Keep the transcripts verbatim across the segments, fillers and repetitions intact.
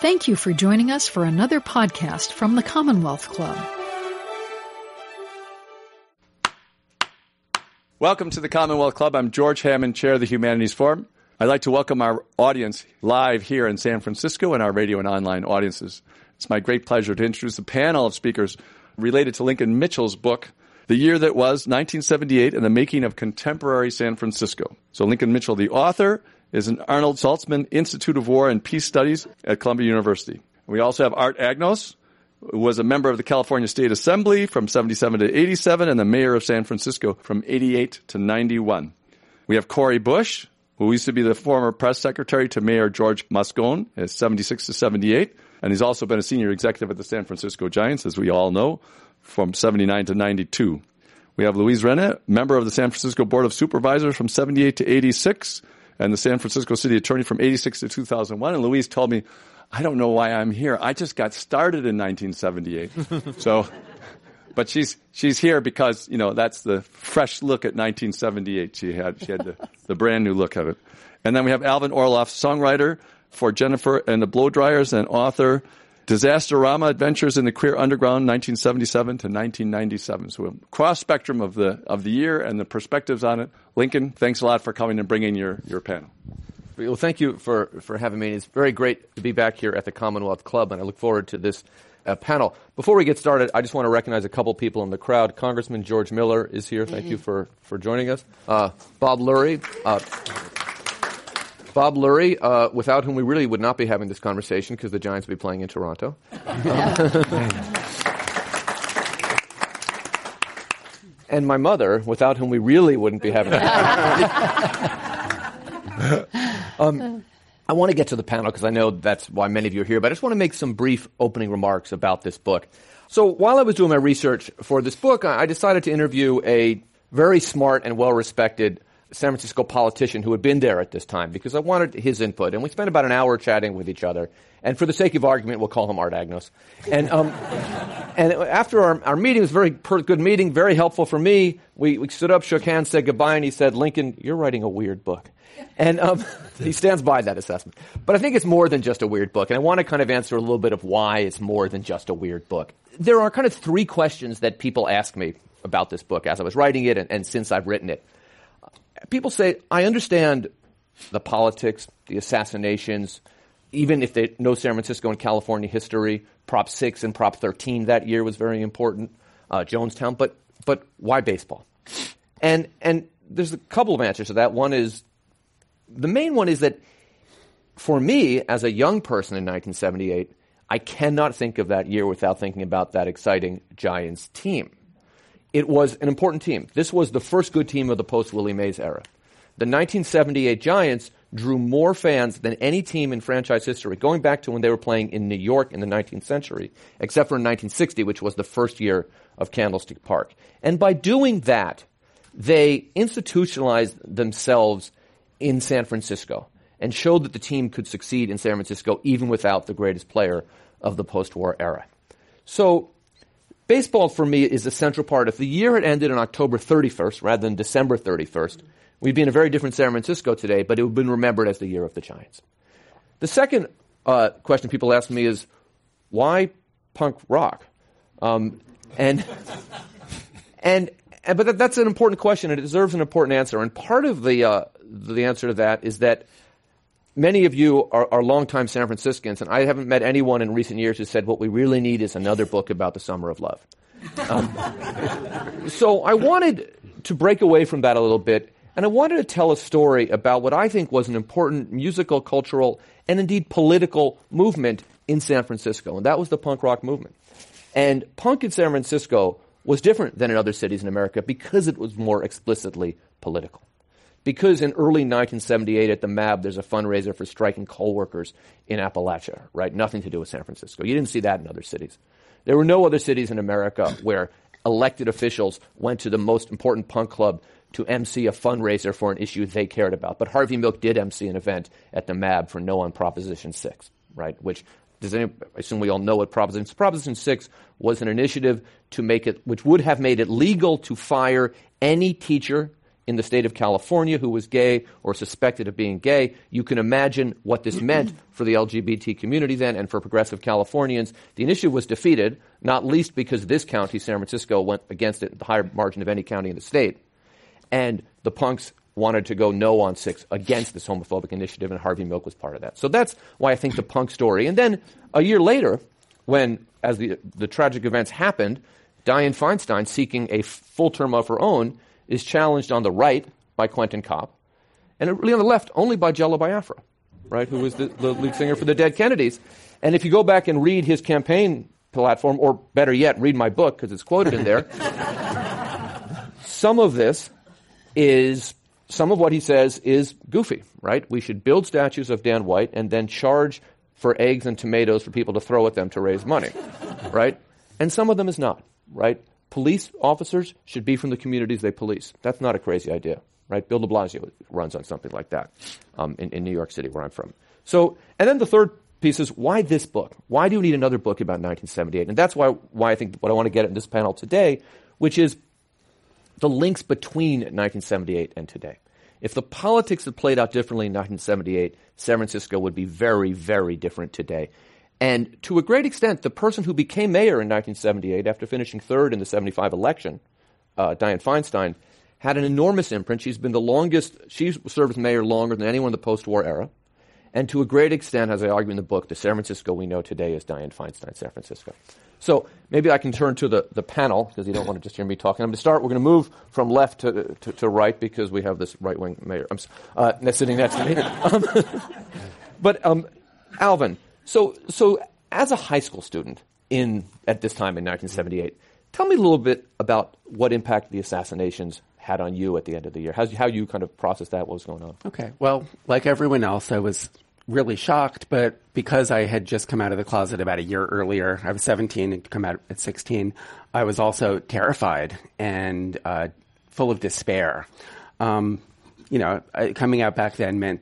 Thank you for joining us for another podcast from the Commonwealth Club. Welcome to the Commonwealth Club. I'm George Hammond, Chair of the Humanities Forum. I'd like to welcome our audience live here in San Francisco and our radio and online audiences. It's my great pleasure to introduce a panel of speakers related to Lincoln Mitchell's book, The Year That Was, nineteen seventy-eight and the Making of Contemporary San Francisco. So Lincoln Mitchell, the author, is an Arnold Saltzman Institute of War and Peace Studies at Columbia University. We also have Art Agnos, who was a member of the California State Assembly from seventy-seven to eighty-seven and the mayor of San Francisco from eighty-eight to ninety-one. We have Corey Bush, who used to be the former press secretary to Mayor George Moscone, at seventy-six to seventy-eight. And he's also been a senior executive at the San Francisco Giants, as we all know, from seventy-nine to ninety-two. We have Louise Renna, member of the San Francisco Board of Supervisors from seventy-eight to eighty-six, and the San Francisco City Attorney from eighty-six to two thousand one. And Louise told me, I don't know why I'm here. I just got started in nineteen seventy-eight. So, but she's she's here because, you know, that's the fresh look at nineteen seventy-eight. She had she had the, the brand new look of it. And then we have Alvin Orloff, songwriter for Jennifer and the Blowdryers and author, Disasterama: Adventures in the Queer Underground, nineteen seventy-seven to nineteen ninety-seven. So a cross spectrum of the of the year and the perspectives on it. Lincoln, thanks a lot for coming and bringing your, your panel. Well, thank you for, for having me. It's very great to be back here at the Commonwealth Club, and I look forward to this uh, panel. Before we get started, I just want to recognize a couple people in the crowd. Congressman George Miller is here. Thank mm-hmm. you for, for joining us. Uh, Bob Lurie. Uh, Bob Lurie, uh, without whom we really would not be having this conversation because the Giants would be playing in Toronto. And my mother, without whom we really wouldn't be having this conversation. Um, I want to get to the panel because I know that's why many of you are here, but I just want to make some brief opening remarks about this book. So while I was doing my research for this book, I decided to interview a very smart and well-respected San Francisco politician who had been there at this time because I wanted his input. And we spent about an hour chatting with each other. And for the sake of argument, we'll call him Art Agnos. And, um, and after our, our meeting, it was a very per- good meeting, very helpful for me. We, we stood up, shook hands, said goodbye, and he said, Lincoln, you're writing a weird book. And um, he stands by that assessment. But I think it's more than just a weird book. And I want to kind of answer a little bit of why it's more than just a weird book. There are kind of three questions that people ask me about this book as I was writing it and, and since I've written it. People say, I understand the politics, the assassinations, even if they know San Francisco and California history, Prop six and Prop thirteen that year was very important, uh, Jonestown, but but why baseball? And and there's a couple of answers to that. One is, the main one is that for me, as a young person in nineteen seventy-eight, I cannot think of that year without thinking about that exciting Giants team. It was an important team. This was the first good team of the post-Willie Mays era. The nineteen seventy-eight Giants drew more fans than any team in franchise history, going back to when they were playing in New York in the nineteenth century, except for in nineteen sixty, which was the first year of Candlestick Park. And by doing that, they institutionalized themselves in San Francisco and showed that the team could succeed in San Francisco even without the greatest player of the post-war era. So baseball, for me, is a central part. If the year had ended on October thirty-first rather than December thirty-first, we'd be in a very different San Francisco today, but it would have been remembered as the year of the Giants. The second uh, question people ask me is, why punk rock? Um, and, and and but that, that's an important question, and it deserves an important answer. And part of the uh, the answer to that is that many of you are, are longtime San Franciscans, and I haven't met anyone in recent years who said what we really need is another book about the summer of love. Um, so I wanted to break away from that a little bit, and I wanted to tell a story about what I think was an important musical, cultural, and indeed political movement in San Francisco, and that was the punk rock movement. And punk in San Francisco was different than in other cities in America because it was more explicitly political. Because in early nineteen seventy-eight at the M A B, there's a fundraiser for striking coal workers in Appalachia, right? Nothing to do with San Francisco. You didn't see that in other cities. There were no other cities in America where elected officials went to the most important punk club to emcee a fundraiser for an issue they cared about. But Harvey Milk did emcee an event at the M A B for No on Proposition six, right? Which, does any, I assume we all know what Proposition six. Proposition six was an initiative to make it, which would have made it legal to fire any teacher in the state of California who was gay or suspected of being gay. You can imagine what this meant for the L G B T community then and for progressive Californians. The initiative was defeated, not least because this county, San Francisco, went against it at the higher margin of any county in the state. And the punks wanted to go no on six against this homophobic initiative, and Harvey Milk was part of that. So that's why I think the punk story. And then a year later, when, as the, the tragic events happened, Dianne Feinstein, seeking a full term of her own, is challenged on the right by Quentin Kopp, and really on the left only by Jello Biafra, right, who was the, the lead singer for the Dead Kennedys. And if you go back and read his campaign platform, or better yet, read my book, because it's quoted in there, some of this is, some of what he says is goofy, right? We should build statues of Dan White and then charge for eggs and tomatoes for people to throw at them to raise money, right? And some of them is not, right? Police officers should be from the communities they police. That's not a crazy idea, right? Bill de Blasio runs on something like that um, in, in New York City, where I'm from. So, and then the third piece is, why this book? Why do you need another book about nineteen seventy-eight? And that's why, why I think what I want to get at in this panel today, which is the links between nineteen seventy-eight and today. If the politics had played out differently in nineteen seventy-eight, San Francisco would be very, very different today. And to a great extent, the person who became mayor in nineteen seventy-eight, after finishing third in the seventy-five election, uh, Dianne Feinstein, had an enormous imprint. She's been the longest, she served as mayor longer than anyone in the post-war era. And to a great extent, as I argue in the book, the San Francisco we know today is Dianne Feinstein, San Francisco. So maybe I can turn to the, the panel, because you don't want to just hear me talking. I'm going to start, we're going to move from left to, to, to right, because we have this right-wing mayor I'm, uh, sitting next to me. Um, but um, Alvin, So, so as a high school student in at this time in nineteen seventy-eight, tell me a little bit about what impact the assassinations had on you at the end of the year. How, how you kind of processed that, what was going on? Okay. Well, like everyone else, I was really shocked, but because I had just come out of the closet about a year earlier, I was seventeen and come out at sixteen, I was also terrified and uh, full of despair. Um, you know, I, coming out back then meant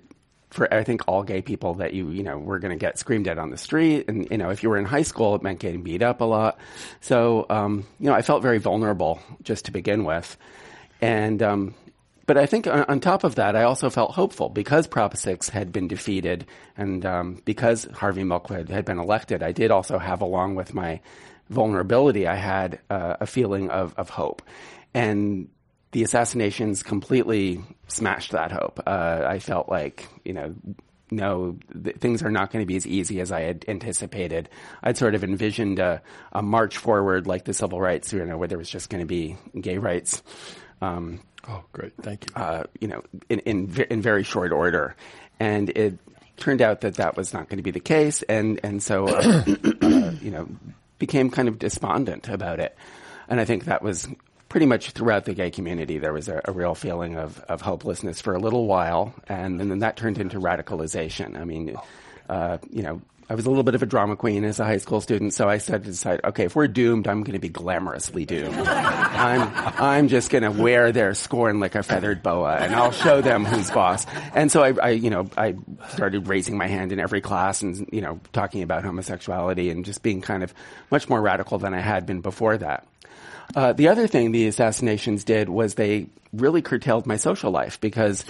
for I think all gay people that you, you know, were going to get screamed at on the street. And, you know, if you were in high school, it meant getting beat up a lot. So, um, you know, I felt very vulnerable just to begin with. And, um, but I think on, on top of that, I also felt hopeful because Prop six had been defeated and um, because Harvey Milk had been elected. I did also have, along with my vulnerability, I had uh, a feeling of, of hope. And the assassinations completely smashed that hope. Uh, I felt like, you know, no, th- things are not going to be as easy as I had anticipated. I'd sort of envisioned a, a march forward like the civil rights, you know, where there was just going to be gay rights. Um, oh, great. Thank you. Uh, you know, in, in in very short order. And it turned out that that was not going to be the case. And, and so, uh, uh, you know, became kind of despondent about it. And I think that was pretty much throughout the gay community, there was a, a real feeling of, of hopelessness for a little while, and, and then that turned into radicalization. I mean, uh, you know, I was a little bit of a drama queen as a high school student, so I started to decide, okay, if we're doomed, I'm going to be glamorously doomed. I'm I'm just going to wear their scorn like a feathered boa, and I'll show them who's boss. And so I, I, you know, I started raising my hand in every class and, you know, talking about homosexuality and just being kind of much more radical than I had been before that. Uh, the other thing the assassinations did was they really curtailed my social life because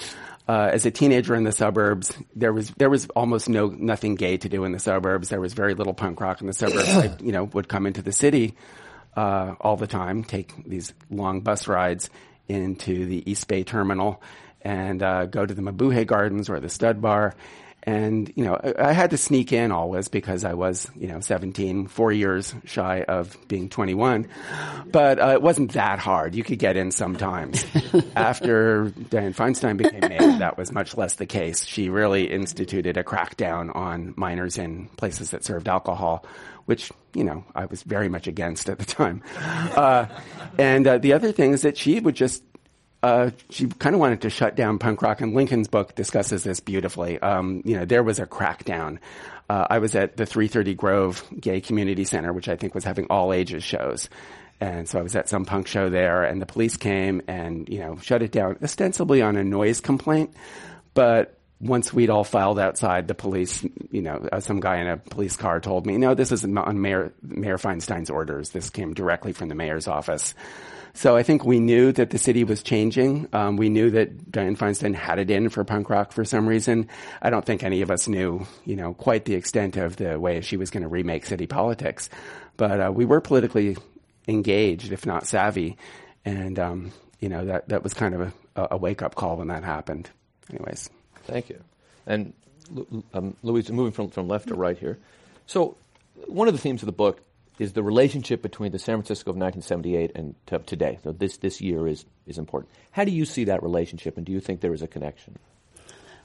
uh, as a teenager in the suburbs, there was there was almost no nothing gay to do in the suburbs. There was very little punk rock in the suburbs. I, you know, would come into the city uh, all the time, take these long bus rides into the East Bay Terminal and uh, go to the Mabuhay Gardens or the Stud Bar. And, you know, I, I had to sneak in always because I was, you know, seventeen, four years shy of being twenty-one. But uh, it wasn't that hard. You could get in sometimes. After Dianne Feinstein became mayor, that was much less the case. She really instituted a crackdown on minors in places that served alcohol, which, you know, I was very much against at the time. Uh, and uh, the other thing is that she would just Uh, she kind of wanted to shut down punk rock, and Lincoln's book discusses this beautifully. Um, you know, there was a crackdown. Uh, I was at the three thirty Grove Gay Community Center, which I think was having all ages shows. And so I was at some punk show there, and the police came and, you know, shut it down, ostensibly on a noise complaint. But once we'd all filed outside, the police, you know, uh, some guy in a police car told me, no, this is on Mayor, Mayor Feinstein's orders. This came directly from the mayor's office. So I think we knew that the city was changing. Um, we knew that Dianne Feinstein had it in for punk rock for some reason. I don't think any of us knew, you know, quite the extent of the way she was going to remake city politics. But uh, we were politically engaged, if not savvy. And, um, you know, that, that was kind of a, a wake-up call when that happened. Anyways. Thank you. And, um, Louise, moving from, from left to right here. So one of the themes of the book is the relationship between the San Francisco of nineteen seventy-eight and t- today. So this, this year is, is important. How do you see that relationship, and do you think there is a connection?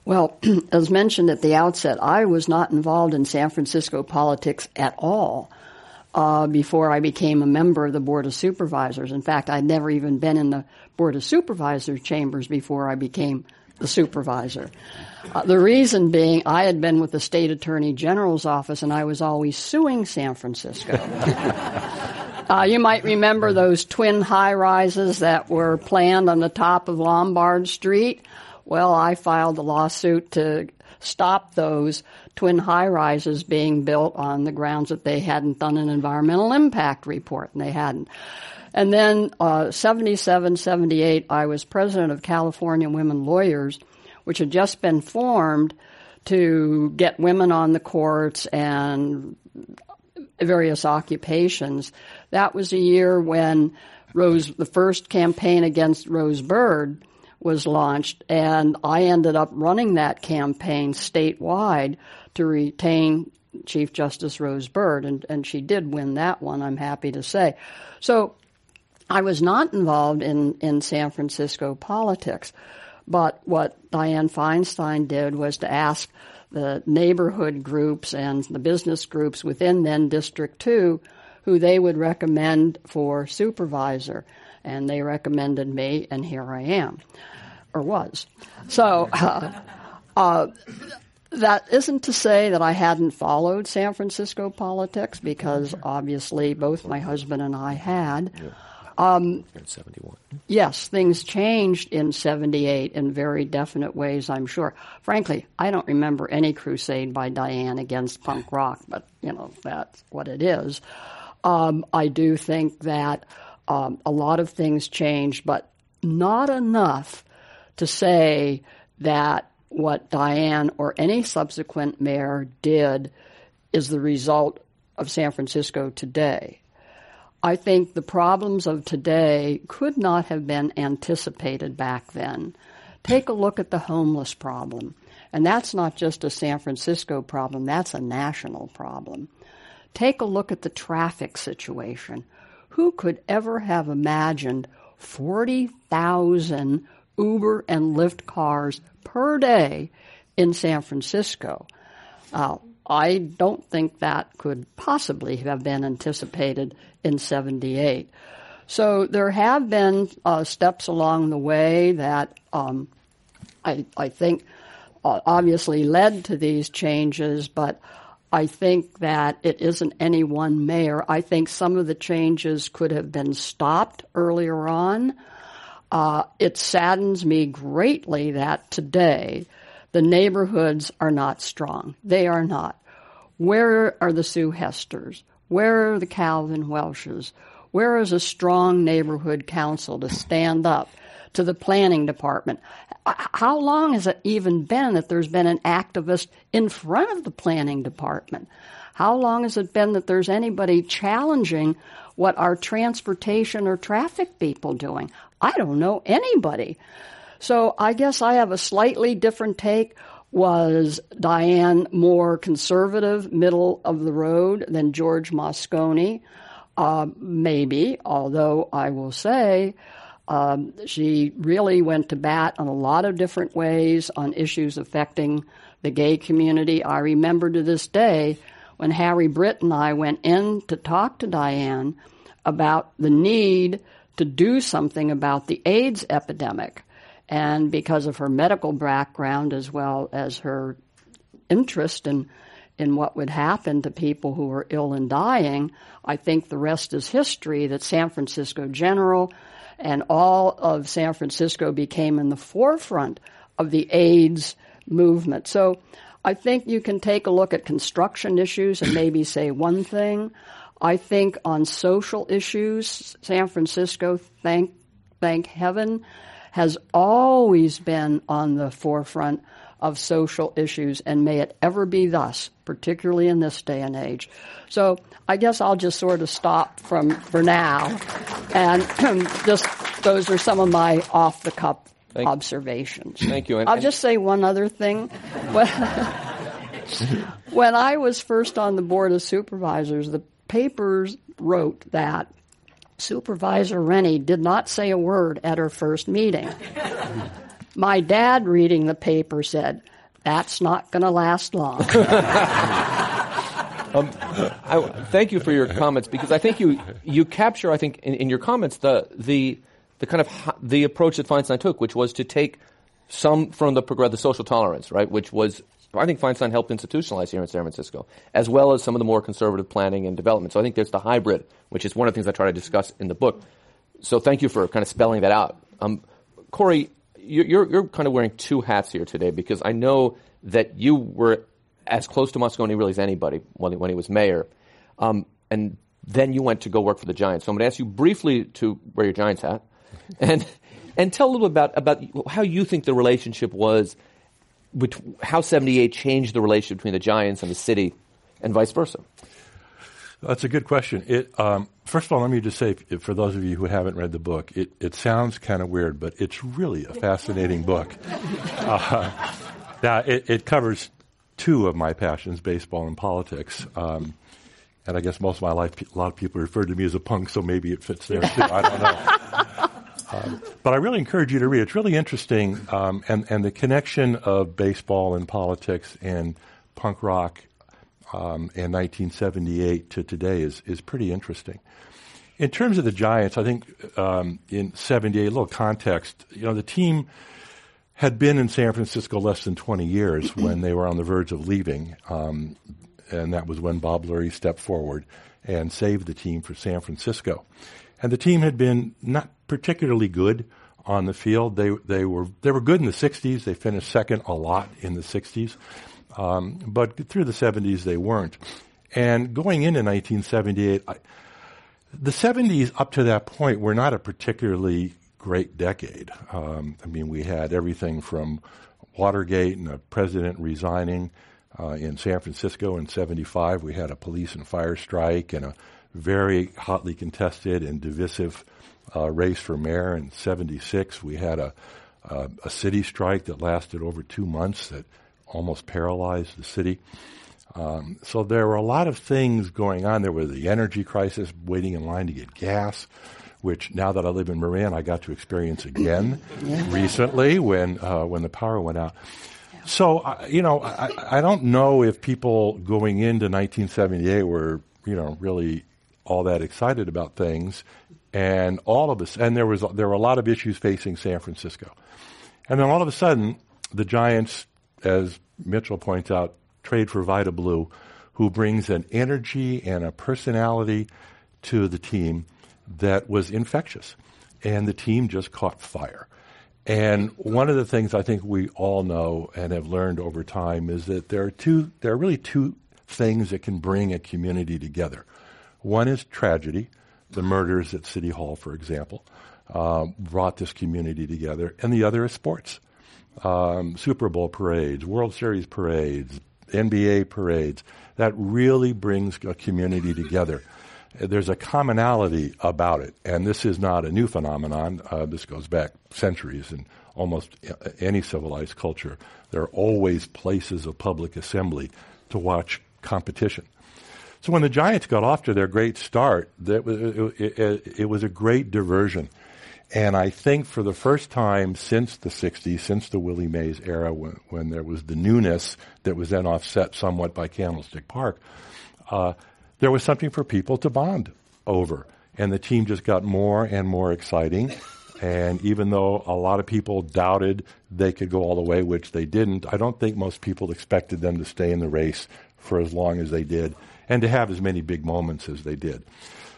Well, as mentioned at the outset, I was not involved in San Francisco politics at all uh, before I became a member of the Board of Supervisors. In fact, I'd never even been in the Board of Supervisors chambers before I became the supervisor. Uh, the reason being, I had been with the state attorney general's office, and I was always suing San Francisco. uh, you might remember those twin high-rises that were planned on the top of Lombard Street. Well, I filed a lawsuit to stop those twin high-rises being built on the grounds that they hadn't done an environmental impact report, and they hadn't. And then uh seventy-seven, seventy-eight, I was president of California Women Lawyers, which had just been formed to get women on the courts and various occupations. That was a year when Rose, the first campaign against Rose Bird was launched, and I ended up running that campaign statewide to retain Chief Justice Rose Bird, and, and she did win that one, I'm happy to say. So I was not involved in, in San Francisco politics, but what Dianne Feinstein did was to ask the neighborhood groups and the business groups within then District two who they would recommend for supervisor, and they recommended me, and here I am, or was. So uh, uh, that isn't to say that I hadn't followed San Francisco politics, because obviously both my husband and I had. Yeah. Um, yes, things changed in seventy-eight in very definite ways, I'm sure. Frankly, I don't remember any crusade by Dianne against punk rock, but, you know, that's what it is. Um, I do think that um, a lot of things changed, but not enough to say that what Dianne or any subsequent mayor did is the result of San Francisco today. I think the problems of today could not have been anticipated back then. Take a look at the homeless problem. And that's not just a San Francisco problem. That's a national problem. Take a look at the traffic situation. Who could ever have imagined forty thousand Uber and Lyft cars per day in San Francisco? Uh, I don't think that could possibly have been anticipated in seventy-eight. So there have been uh, steps along the way that um, I, I think uh, obviously led to these changes, but I think that it isn't any one mayor. I think some of the changes could have been stopped earlier on. Uh, it saddens me greatly that today the neighborhoods are not strong. They are not. Where are the Sue Hesters? Where are the Calvin Welches? Where is a strong neighborhood council to stand up to the planning department? How long has it even been that there's been an activist in front of the planning department? How long has it been that there's anybody challenging what our transportation or traffic people doing? I don't know anybody. So I guess I have a slightly different take. Was Dianne more conservative, middle of the road, than George Moscone? Uh, maybe, although I will say um, she really went to bat on a lot of different ways on issues affecting the gay community. I remember to this day when Harry Britt and I went in to talk to Dianne about the need to do something about the AIDS epidemic. And because of her medical background as well as her interest in in what would happen to people who were ill and dying, I think the rest is history, that San Francisco General and all of San Francisco became in the forefront of the AIDS movement. So I think you can take a look at construction issues and maybe say one thing. I think on social issues, San Francisco, thank thank heaven, has always been on the forefront of social issues, and may it ever be thus, particularly in this day and age. So I guess I'll just sort of stop from for now, and just those are some of my off-the-cuff Thank observations. Thank you. And, I'll and just say one other thing. When I was first on the Board of Supervisors, the papers wrote that Supervisor Rennie did not say a word at her first meeting. My dad, reading the paper, said, "That's not going to last long." Um, I, thank you for your comments, because I think you you capture, I think, in, in your comments the the the kind of ho- the approach that Feinstein took, which was to take some from the progressive social tolerance, right, which was, I think, Feinstein helped institutionalize here in San Francisco, as well as some of the more conservative planning and development. So I think there's the hybrid, which is one of the things I try to discuss in the book. So thank you for kind of spelling that out. Um, Corey, You're, you're kind of wearing two hats here today, because I know that you were as close to Moscone really as anybody when he, when he was mayor, um, and then you went to go work for the Giants. So I'm going to ask you briefly to wear your Giants hat and and tell a little about about how you think the relationship was, between, how seventy-eight changed the relationship between the Giants and the city, and vice versa. That's a good question. It, um, first of all, let me just say, for those of you who haven't read the book, it, it sounds kind of weird, but it's really a fascinating book. Uh, now, it, it covers two of my passions, baseball and politics. Um, and I guess most of my life, a lot of people referred to me as a punk, so maybe it fits there, too. I don't know. Um, but I really encourage you to read. It's really interesting, um, and, and the connection of baseball and politics and punk rock Um, in nineteen seventy-eight to today is, is pretty interesting. In terms of the Giants, I think um, in seventy-eight, a little context, you know, the team had been in San Francisco less than twenty years when they were on the verge of leaving, um, and that was when Bob Lurie stepped forward and saved the team for San Francisco. And the team had been not particularly good on the field. They they were they were good in the sixties. They finished second a lot in the sixties. Um, but through the seventies, they weren't. And going into nineteen seventy-eight, I, the seventies up to that point were not a particularly great decade. Um, I mean, we had everything from Watergate and a president resigning uh, in San Francisco in seventy-five. We had a police and fire strike and a very hotly contested and divisive uh, race for mayor in seventy-six. We had a, a, a city strike that lasted over two months that almost paralyzed the city. Um, so there were a lot of things going on. There was the energy crisis, waiting in line to get gas, which now that I live in Marin, I got to experience again yeah. recently when uh, when the power went out. Yeah. So, uh, you know, I, I don't know if people going into nineteen seventy-eight were, you know, really all that excited about things. And all of us, and there was there were a lot of issues facing San Francisco. And then all of a sudden, the Giants, as Mitchell points out, trade for Vida Blue, who brings an energy and a personality to the team that was infectious. And the team just caught fire. And one of the things I think we all know and have learned over time is that there are two, there are really two things that can bring a community together. One is tragedy, the murders at City Hall, for example, uh, brought this community together. And the other is sports. Um, Super Bowl parades, World Series parades, N B A parades, that really brings a community together. There's a commonality about it, and this is not a new phenomenon. Uh, this goes back centuries in almost any civilized culture. There are always places of public assembly to watch competition. So when the Giants got off to their great start, that was, it, it, it was a great diversion. And I think for the first time since the sixties, since the Willie Mays era, when, when there was the newness that was then offset somewhat by Candlestick Park, uh, there was something for people to bond over. And the team just got more and more exciting. And even though a lot of people doubted they could go all the way, which they didn't, I don't think most people expected them to stay in the race for as long as they did and to have as many big moments as they did.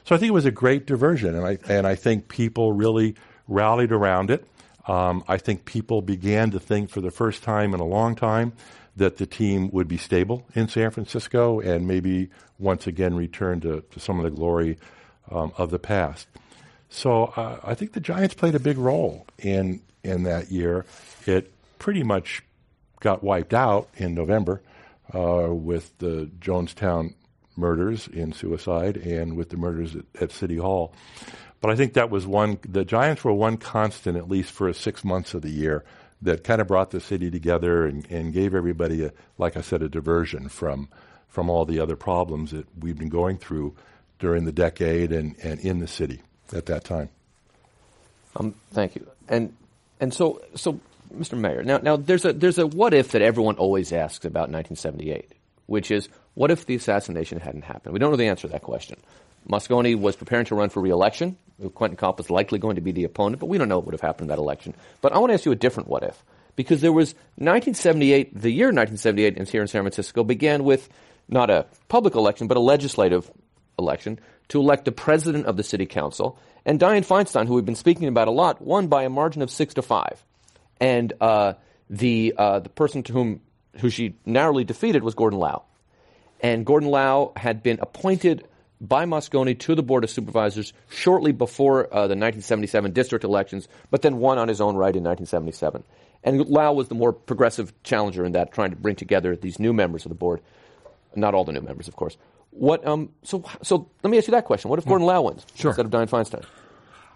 So I think it was a great diversion, and I and I think people really rallied around it. Um, I think people began to think for the first time in a long time that the team would be stable in San Francisco and maybe once again return to, to some of the glory um, of the past. So uh, I think the Giants played a big role in in that year. It pretty much got wiped out in November uh, with the Jonestown murders in suicide and with the murders at, at City Hall. But I think that was one, the Giants were one constant, at least for six months of the year, that kind of brought the city together and, and gave everybody, a, like I said, a diversion from from all the other problems that we've been going through during the decade and, and in the city at that time. Um, thank you. And and so so, Mister Mayor, now now there's a there's a what if that everyone always asks about nineteen seventy-eight, which is what if the assassination hadn't happened? We don't know the answer to that question. Moscone was preparing to run for re-election. Quentin Kopp was likely going to be the opponent, but we don't know what would have happened in that election. But I want to ask you a different what if, because there was nineteen seventy-eight, the year nineteen seventy-eight here in San Francisco began with not a public election, but a legislative election to elect the president of the city council. And Dianne Feinstein, who we've been speaking about a lot, won by a margin of six to five. And uh, the uh, the person to whom who she narrowly defeated was Gordon Lau. And Gordon Lau had been appointed by Moscone to the Board of Supervisors shortly before uh, the nineteen seventy-seven district elections, but then won on his own right in nineteen seventy-seven. And Lau was the more progressive challenger in that, trying to bring together these new members of the board. Not all the new members, of course. What? Um, so, so let me ask you that question. What if Gordon Lau wins sure. instead of Dianne Feinstein?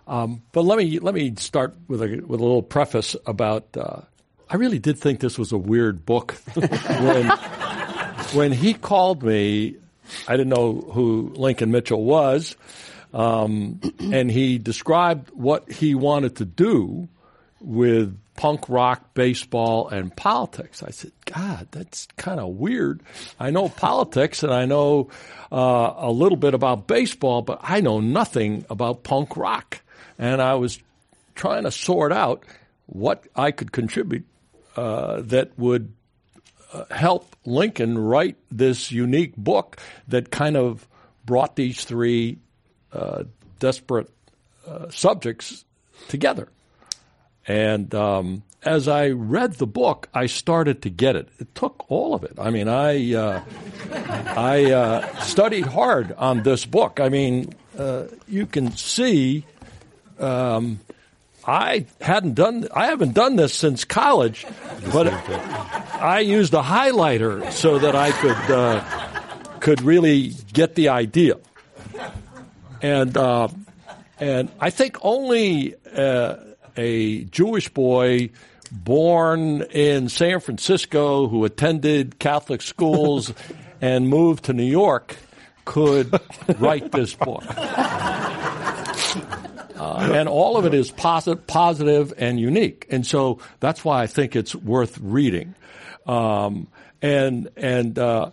Um, but let me let me start with a with a little preface about. Uh, I really did think this was a weird book when when he called me. I didn't know who Lincoln Mitchell was, um, and he described what he wanted to do with punk rock, baseball, and politics. I said, God, that's kind of weird. I know politics, and I know uh, a little bit about baseball, but I know nothing about punk rock. And I was trying to sort out what I could contribute uh, that would Uh, help Lincoln write this unique book that kind of brought these three uh, desperate uh, subjects together. And um, as I read the book, I started to get it. It took all of it. I mean, I uh, I uh, studied hard on this book. I mean, uh, you can see um, I hadn't done. I haven't done this since college, but I used a highlighter so that I could uh, could really get the idea. And uh, and I think only uh, a Jewish boy born in San Francisco who attended Catholic schools and moved to New York could write this book. Uh, and all of it is posit- positive and unique. And so that's why I think it's worth reading. Um, and and uh,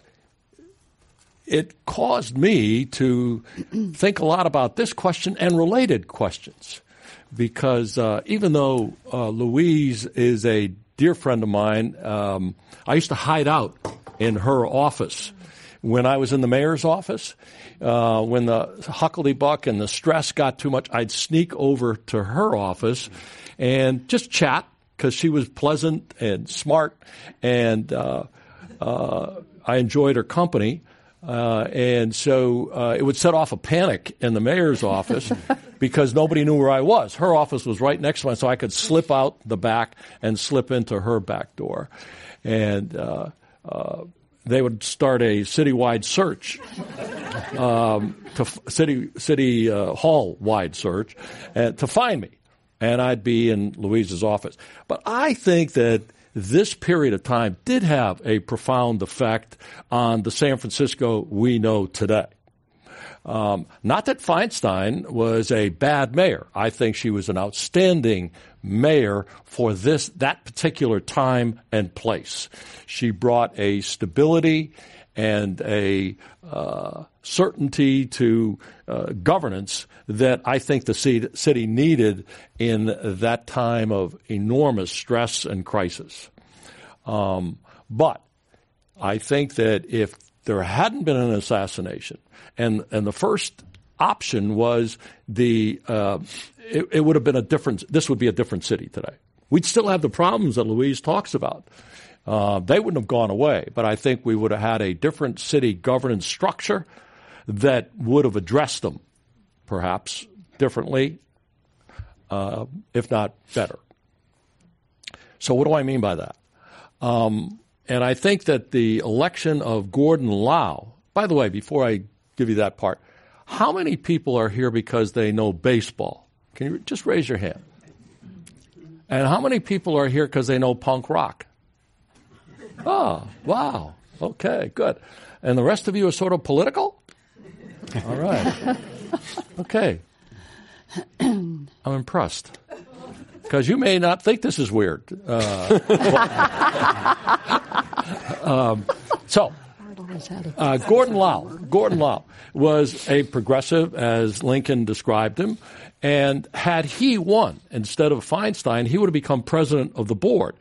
it caused me to think a lot about this question and related questions. Because uh, even though uh, Louise is a dear friend of mine, um, I used to hide out in her office. When I was in the mayor's office, uh, when the huckledybuck and the stress got too much, I'd sneak over to her office and just chat because she was pleasant and smart, and uh, uh, I enjoyed her company. Uh, and so uh, it would set off a panic in the mayor's office because nobody knew where I was. Her office was right next to mine, so I could slip out the back and slip into her back door. And uh, uh they would start a citywide search, um, to f- city city uh, hall wide search, uh, to find me, and I'd be in Louise's office. But I think that this period of time did have a profound effect on the San Francisco we know today. Um, not that Feinstein was a bad mayor. I think she was an outstanding mayor for this that particular time and place. She brought a stability and a uh, certainty to uh, governance that I think the city needed in that time of enormous stress and crisis. Um, but I think that if there hadn't been an assassination, and and the first option was the uh, it, it would have been a different. This would be a different city today. We'd still have the problems that Louise talks about, Uh, they wouldn't have gone away, but I think we would have had a different city governance structure that would have addressed them perhaps differently, uh, if not better. So what do I mean by that? Um, and I think that the election of Gordon Lau, by the way, before I give you that part, how many people are here because they know baseball? Can you just raise your hand? And how many people are here because they know punk rock? Oh, wow. Okay, good. And the rest of you are sort of political? All right. Okay. I'm impressed. Because you may not think this is weird. Uh, but, um, so, uh, Gordon Lau, Gordon Lau was a progressive, as Lincoln described him. And had he won instead of Feinstein, he would have become president of the board.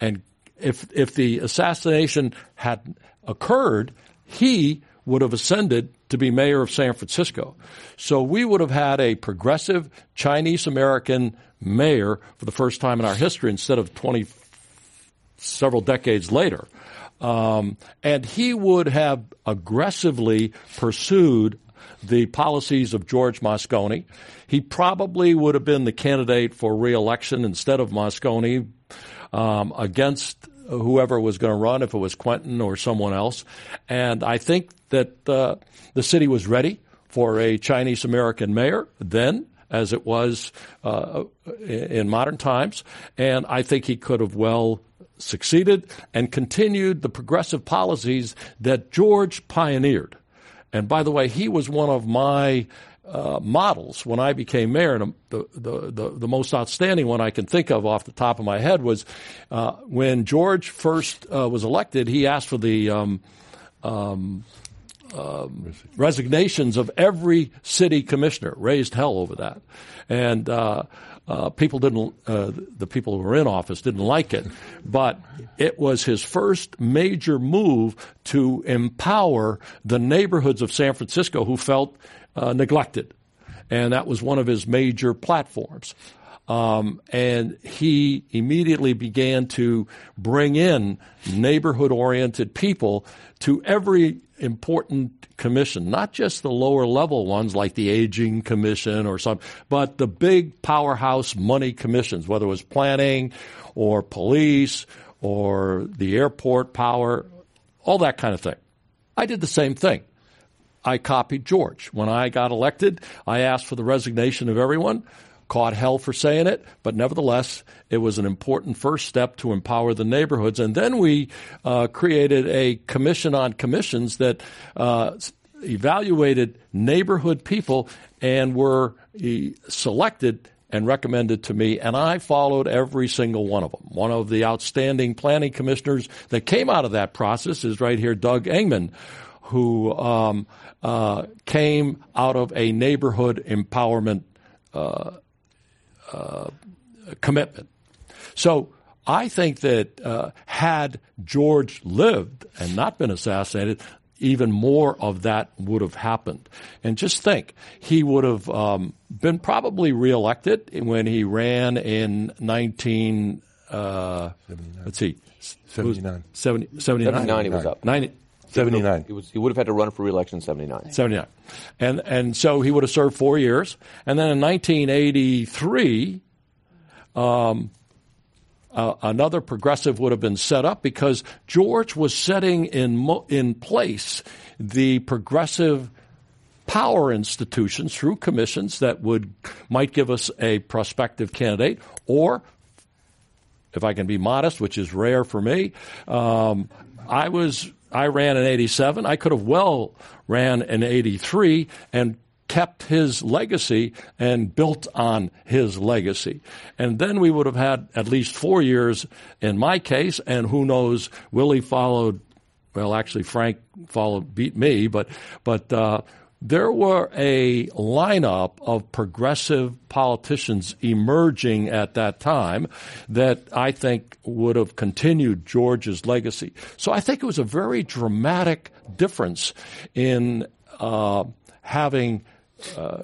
And if if the assassination had occurred, he would have ascended to be mayor of San Francisco. So we would have had a progressive Chinese-American mayor for the first time in our history instead of twenty several decades later. Um, and he would have aggressively pursued the policies of George Moscone. He probably would have been the candidate for re-election instead of Moscone, um, against whoever was going to run, if it was Quentin or someone else. And I think that uh, the city was ready for a Chinese-American mayor then, as it was uh, in modern times. And I think he could have well succeeded and continued the progressive policies that George pioneered. And by the way, he was one of my uh, models when I became mayor, and the, the, the, the most outstanding one I can think of off the top of my head was uh, when George first uh, was elected, he asked for the um, um, Um, resignations of every city commissioner, raised hell over that. And uh, uh, people didn't, uh, the people who were in office didn't like it. But it was his first major move to empower the neighborhoods of San Francisco who felt uh, neglected. And that was one of his major platforms. Um, and he immediately began to bring in neighborhood-oriented people to every important commission, not just the lower-level ones like the Aging Commission or something, but the big powerhouse money commissions, whether it was planning or police or the airport power, all that kind of thing. I did the same thing. I copied George. When I got elected, I asked for the resignation of everyone. Caught hell for saying it, but nevertheless, it was an important first step to empower the neighborhoods. And then we uh, created a commission on commissions that uh, evaluated neighborhood people and were e- selected and recommended to me, and I followed every single one of them. One of the outstanding planning commissioners that came out of that process is right here, Doug Engman, who um, uh, came out of a neighborhood empowerment uh Uh, commitment. So I think that uh, had George lived and not been assassinated, even more of that would have happened. And just think, he would have um, been probably reelected when he ran in nineteen. Uh, let's see, seventy-nine. seventy, seventy-nine. seventy-nine. He was up. ninety. seventy-nine. He, was, he would have had to run for re-election in seventy-nine. seventy-nine. And and so he would have served four years. And then in nineteen eighty-three, um, uh, another progressive would have been set up because George was setting in mo- in place the progressive power institutions through commissions that would might give us a prospective candidate, or, if I can be modest, which is rare for me, um, I was... I ran in eighty-seven. I could have well ran in eighty-three and kept his legacy and built on his legacy. And then we would have had at least four years in my case, and who knows, Willie followed, well, actually Frank followed, beat me, but but uh, there were a lineup of progressive politicians emerging at that time that I think would have continued George's legacy. So I think it was a very dramatic difference in uh, having uh,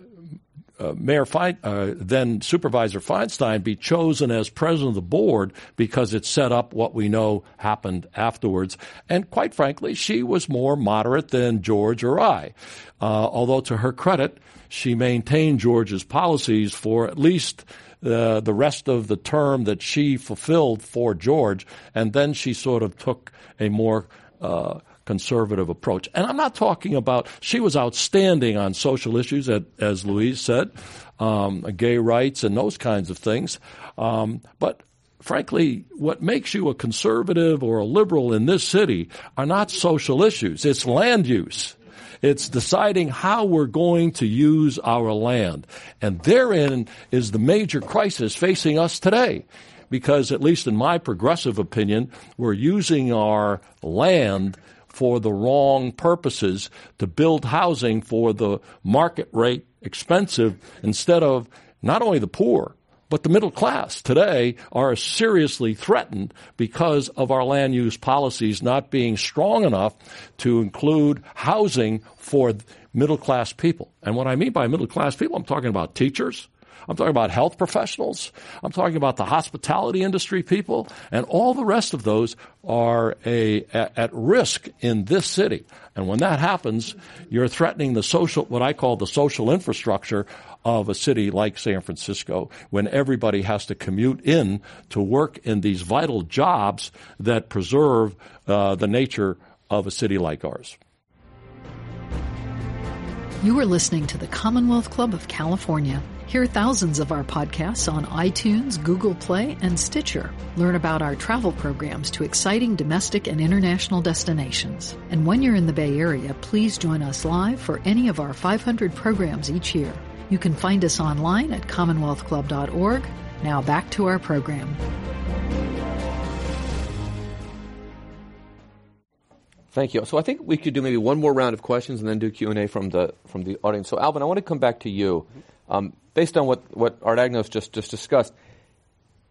uh, Mayor Fein, uh, then Supervisor Feinstein be chosen as president of the board because it set up what we know happened afterwards. And quite frankly, she was more moderate than George or I, uh, although to her credit, she maintained George's policies for at least uh, the rest of the term that she fulfilled for George, and then she sort of took a more uh, conservative approach. And I'm not talking about – she was outstanding on social issues, as, as Louise said, um, gay rights and those kinds of things. Um, but frankly, what makes you a conservative or a liberal in this city are not social issues. It's land use. It's deciding how we're going to use our land. And therein is the major crisis facing us today, because at least in my progressive opinion, we're using our land for the wrong purposes to build housing for the market rate expensive, instead of not only the poor, but the middle class today are seriously threatened because of our land use policies not being strong enough to include housing for middle class people. And what I mean by middle class people, I'm talking about teachers, I'm talking about health professionals, I'm talking about the hospitality industry people, and all the rest of those are a, a, at risk in this city. And when that happens, you're threatening the social, what I call the social infrastructure of a city like San Francisco, when everybody has to commute in to work in these vital jobs that preserve uh, the nature of a city like ours. You are listening to the Commonwealth Club of California. Hear thousands of our podcasts on iTunes, Google Play, and Stitcher. Learn about our travel programs to exciting domestic and international destinations. And when you're in the Bay Area, please join us live for any of our five hundred programs each year. You can find us online at commonwealth club dot org. Now back to our program. Thank you. So I think we could do maybe one more round of questions and then do Q and A from the from the audience. So Alvin, I want to come back to you. Um, based on what, what Art Agnos just, just discussed,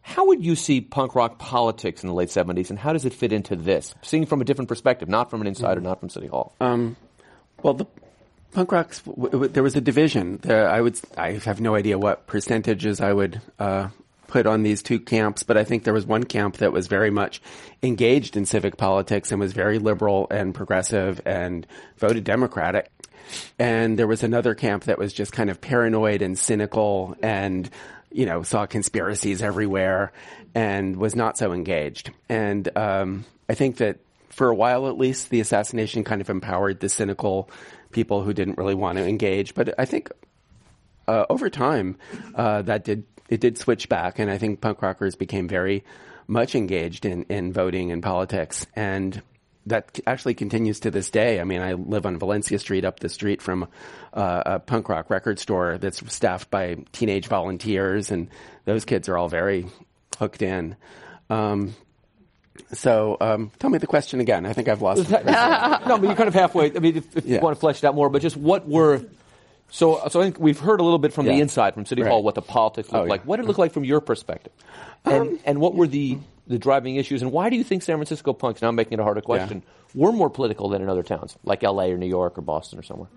how would you see punk rock politics in the late seventies, and how does it fit into this, seeing from a different perspective, not from an insider, not from City Hall? Um, well, the punk rocks, w- w- there was a division. There, I would, I have no idea what percentages I would uh, put on these two camps, but I think there was one camp that was very much engaged in civic politics and was very liberal and progressive and voted Democratic. And there was another camp that was just kind of paranoid and cynical and, you know, saw conspiracies everywhere and was not so engaged. And um, I think that for a while, at least, the assassination kind of empowered the cynical people who didn't really want to engage. But I think uh, over time, uh, that did it did switch back. And I think punk rockers became very much engaged in, in voting and politics. And that actually continues to this day. I mean, I live on Valencia Street, up the street from uh, a punk rock record store that's staffed by teenage volunteers, and those kids are all very hooked in. Um, so um, tell me the question again. I think I've lost it. No, but you're kind of halfway. I mean, if, if yeah. you want to flesh it out more, but just what were – so so I think we've heard a little bit from yeah. the inside, from City right. Hall, what the politics looked oh, like. Yeah. What did it look like from your perspective? And, um, and what were the – the driving issues, and why do you think San Francisco punks, now I'm making it a harder question, yeah. were more political than in other towns, like L A or New York or Boston or somewhere?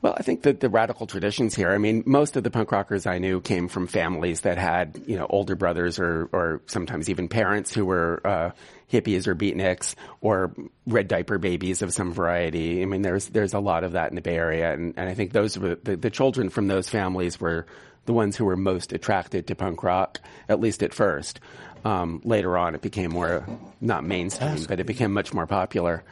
Well, I think that the radical traditions here, I mean, most of the punk rockers I knew came from families that had, you know, older brothers or, or sometimes even parents who were uh, hippies or beatniks or red diaper babies of some variety. I mean, there's there's a lot of that in the Bay Area, and, and I think those were the, the children from those families were the ones who were most attracted to punk rock, at least at first. Um, later on, it became more, not mainstream, but it became much more popular.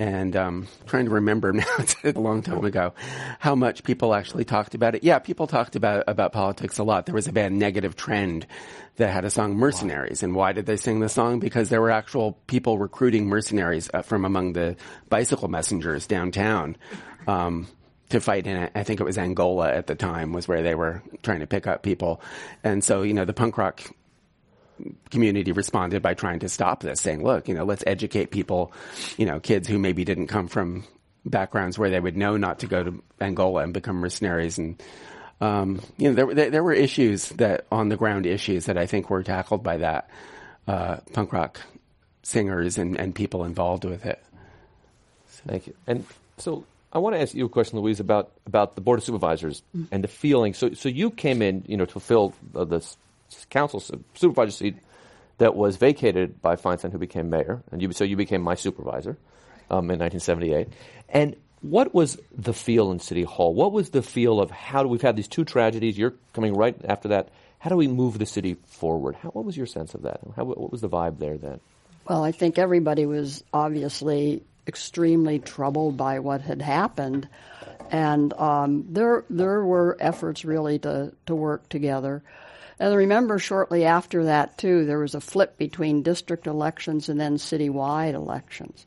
And um, trying to remember now, it's a long time ago, how much people actually talked about it. Yeah, people talked about about politics a lot. There was a band, Negative Trend, that had a song, Mercenaries. And why did they sing the song? Because there were actual people recruiting mercenaries uh, from among the bicycle messengers downtown um, to fight in, I think it was Angola at the time, was where they were trying to pick up people. And so, you know, the punk rock community responded by trying to stop this, saying, look, you know, let's educate people, you know, kids who maybe didn't come from backgrounds where they would know not to go to Angola and become mercenaries. And, um, you know, there, there, there were issues that on the ground issues that I think were tackled by that, uh, punk rock singers and, and people involved with it. So. Thank you. And so I want to ask you a question, Louise, about, about the Board of Supervisors mm-hmm. and the feeling. So, so you came in, you know, to fill uh, this council supervisor seat that was vacated by Feinstein, who became mayor, and you, so you became my supervisor um, in nineteen seventy-eight. And what was the feel in City Hall? What was the feel of how do we've had these two tragedies? You're coming right after that. How do we move the city forward? How, what was your sense of that? How, what was the vibe there then? Well, I think everybody was obviously extremely troubled by what had happened, and um, there there were efforts really to, to work together. And I remember shortly after that, too, there was a flip between district elections and then citywide elections.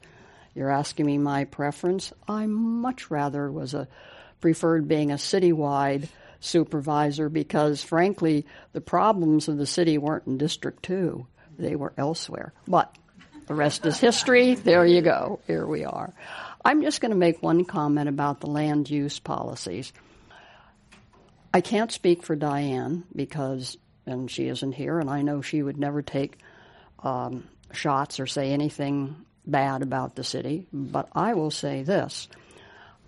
You're asking me my preference? I much rather was a preferred being a citywide supervisor because, frankly, the problems of the city weren't in District two. They were elsewhere. But the rest is history. There you go. Here we are. I'm just going to make one comment about the land use policies. I can't speak for Dianne because, and she isn't here, and I know she would never take um, shots or say anything bad about the city, but I will say this.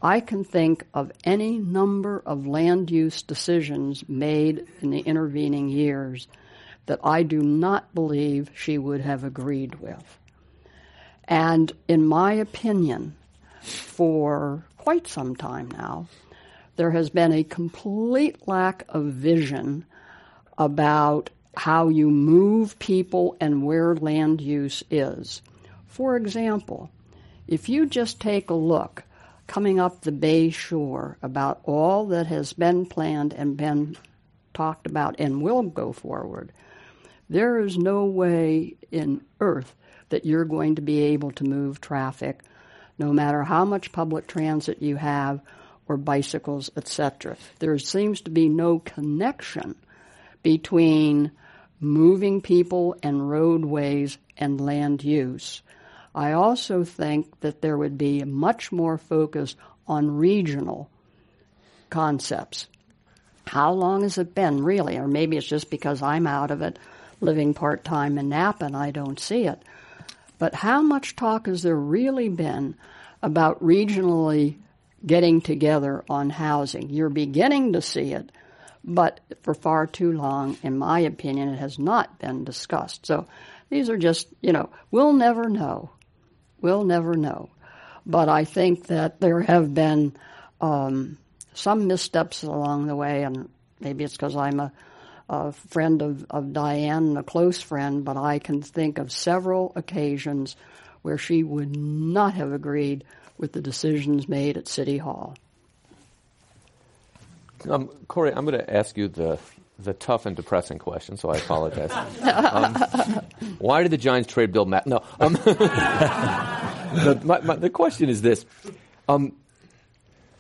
I can think of any number of land use decisions made in the intervening years that I do not believe she would have agreed with. And in my opinion, for quite some time now, there has been a complete lack of vision about how you move people and where land use is. For example, if you just take a look coming up the Bay Shore about all that has been planned and been talked about and will go forward, there is no way in earth that you're going to be able to move traffic, no matter how much public transit you have, or bicycles, et cetera. There seems to be no connection between moving people and roadways and land use. I also think that there would be much more focus on regional concepts. How long has it been, really? Or maybe it's just because I'm out of it, living part-time in Napa, and I don't see it. But how much talk has there really been about regionally getting together on housing? You're beginning to see it, but for far too long, in my opinion, it has not been discussed. So these are just, you know, we'll never know. We'll never know. But I think that there have been um, some missteps along the way, and maybe it's because I'm a, a friend of, of Dianne, a close friend, but I can think of several occasions where she would not have agreed with the decisions made at City Hall. Um, Corey, I'm going to ask you the the tough and depressing question, so I apologize. um, why did the Giants trade Bill Matt? No. Um, the, my, my, the question is this. Um,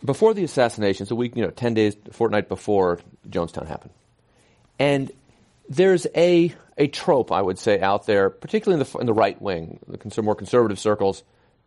before the assassination, so we, you know, ten days, a fortnight before Jonestown happened, and there's a a trope, I would say, out there, particularly in the, in the right wing, the conser- more conservative circles,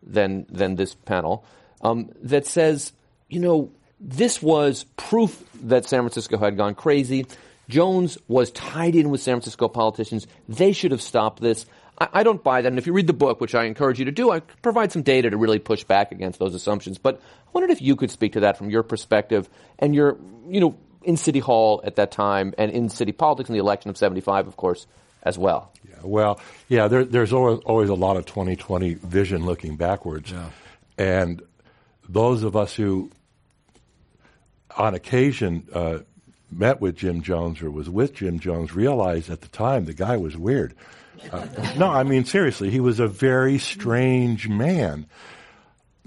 than than this panel, um, that says, you know, this was proof that San Francisco had gone crazy. Jones was tied in with San Francisco politicians. They should have stopped this. I, I don't buy that. And if you read the book, which I encourage you to do, I provide some data to really push back against those assumptions. But I wondered if you could speak to that from your perspective and your, you know, in City Hall at that time and in city politics in the election of seventy-five, of course, as well. Yeah, well, yeah, there, there's always, always a lot of twenty twenty vision looking backwards. Yeah. And those of us who, on occasion, uh, met with Jim Jones or was with Jim Jones realized at the time the guy was weird. Uh, no, I mean, seriously, he was a very strange man.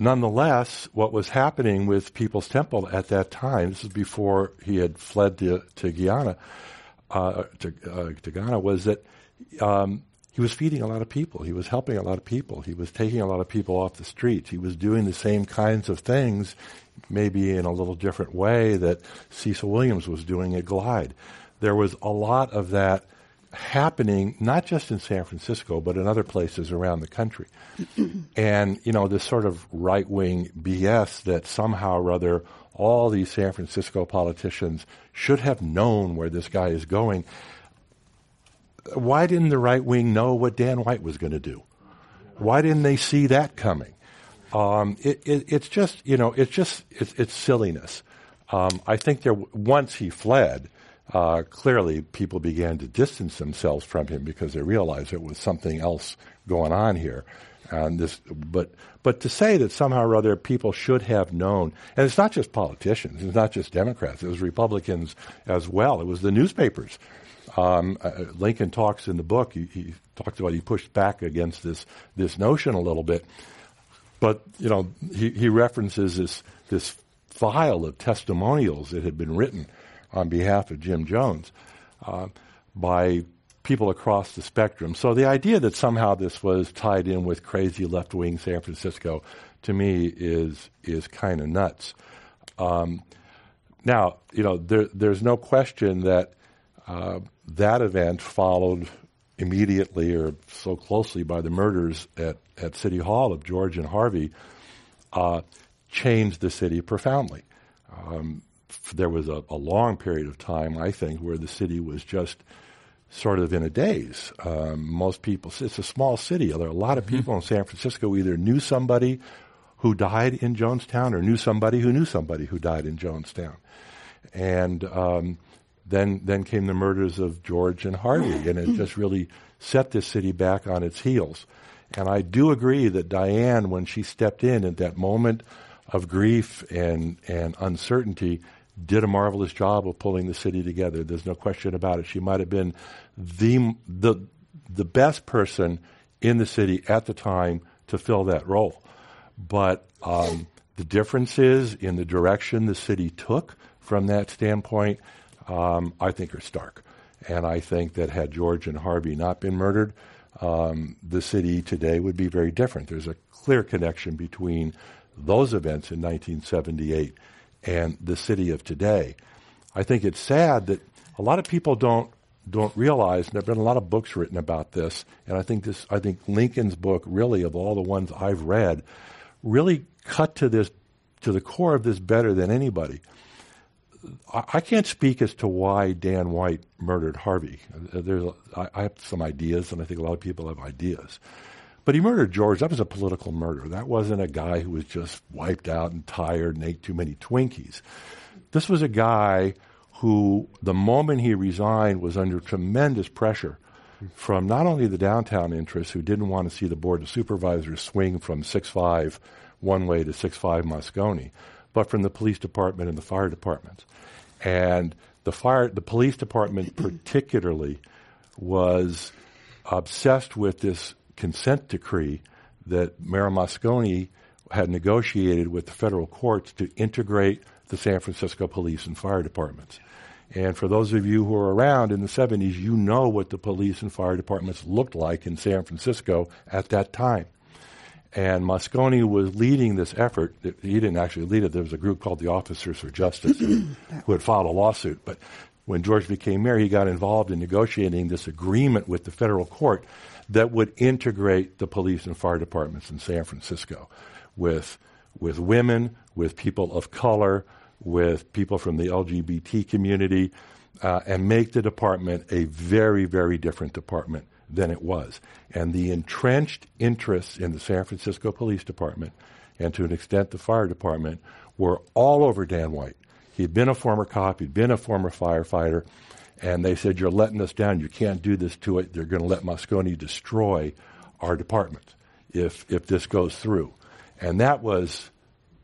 Nonetheless, what was happening with People's Temple at that time, this is before he had fled to, to Guyana, Uh, to, uh, to Ghana, was that um, he was feeding a lot of people. He was helping a lot of people. He was taking a lot of people off the streets. He was doing the same kinds of things, maybe in a little different way, that Cecil Williams was doing at Glide. There was a lot of that happening, not just in San Francisco, but in other places around the country. And, you know, this sort of right-wing B S that somehow or other all these San Francisco politicians should have known where this guy is going. Why didn't the right wing know what Dan White was going to do? Why didn't they see that coming? Um, it, it, it's just, you know, it's just, it's, it's silliness. Um, I think there, once he fled, uh, clearly people began to distance themselves from him because they realized there was something else going on here. And this, but, but to say that somehow or other people should have known, and it's not just politicians, it's not just Democrats, it was Republicans as well. It was the newspapers. Um, uh, Lincoln talks in the book, he, he talks about he pushed back against this, this notion a little bit. But, you know, he, he references this, this file of testimonials that had been written on behalf of Jim Jones uh, by people across the spectrum. So the idea that somehow this was tied in with crazy left-wing San Francisco, to me, is is kind of nuts. Um, now, you know, there, there's no question that uh, that event followed immediately or so closely by the murders at, at City Hall of George and Harvey, uh, changed the city profoundly. Um, there was a, a long period of time, I think, where the city was just sort of in a daze. Um, most people, it's a small city. There are a lot of people mm-hmm. in San Francisco either knew somebody who died in Jonestown or knew somebody who knew somebody who died in Jonestown. And um, then then came the murders of George and Harvey, and it just really set this city back on its heels. And I do agree that Dianne, when she stepped in at that moment of grief and, and uncertainty, did a marvelous job of pulling the city together. There's no question about it. She might have been the the the best person in the city at the time to fill that role. But um, the difference is in the direction the city took from that standpoint, um, I think are stark. And I think that had George and Harvey not been murdered, um, the city today would be very different. There's a clear connection between those events in nineteen seventy-eight and the city of today. I think it's sad that a lot of people don't don't realize, and there have been a lot of books written about this, and I think this I think Lincoln's book, really, of all the ones I've read, really cut to this to the core of this better than anybody. I, I can't speak as to why Dan White murdered Harvey. There's I, I have some ideas, and I think a lot of people have ideas. But he murdered George. That was a political murder. That wasn't a guy who was just wiped out and tired and ate too many Twinkies. This was a guy who, the moment he resigned, was under tremendous pressure from not only the downtown interests, who didn't want to see the Board of Supervisors swing from six five one way to six five Moscone, but from the police department and the fire departments. And the fire, the police department particularly, was obsessed with this consent decree that Mayor Moscone had negotiated with the federal courts to integrate the San Francisco police and fire departments. And for those of you who were around in the seventies, you know what the police and fire departments looked like in San Francisco at that time. And Moscone was leading this effort. He didn't actually lead it. There was a group called the Officers for Justice who had filed a lawsuit. But when George became mayor, he got involved in negotiating this agreement with the federal court that would integrate the police and fire departments in San Francisco with with women, with people of color, with people from the L G B T community, uh, and make the department a very, very different department than it was. And the entrenched interests in the San Francisco Police Department, and to an extent the fire department, were all over Dan White. He'd been a former cop, he'd been a former firefighter, and they said, "You're letting us down. You can't do this to it. They're going to let Moscone destroy our department if if this goes through." And that was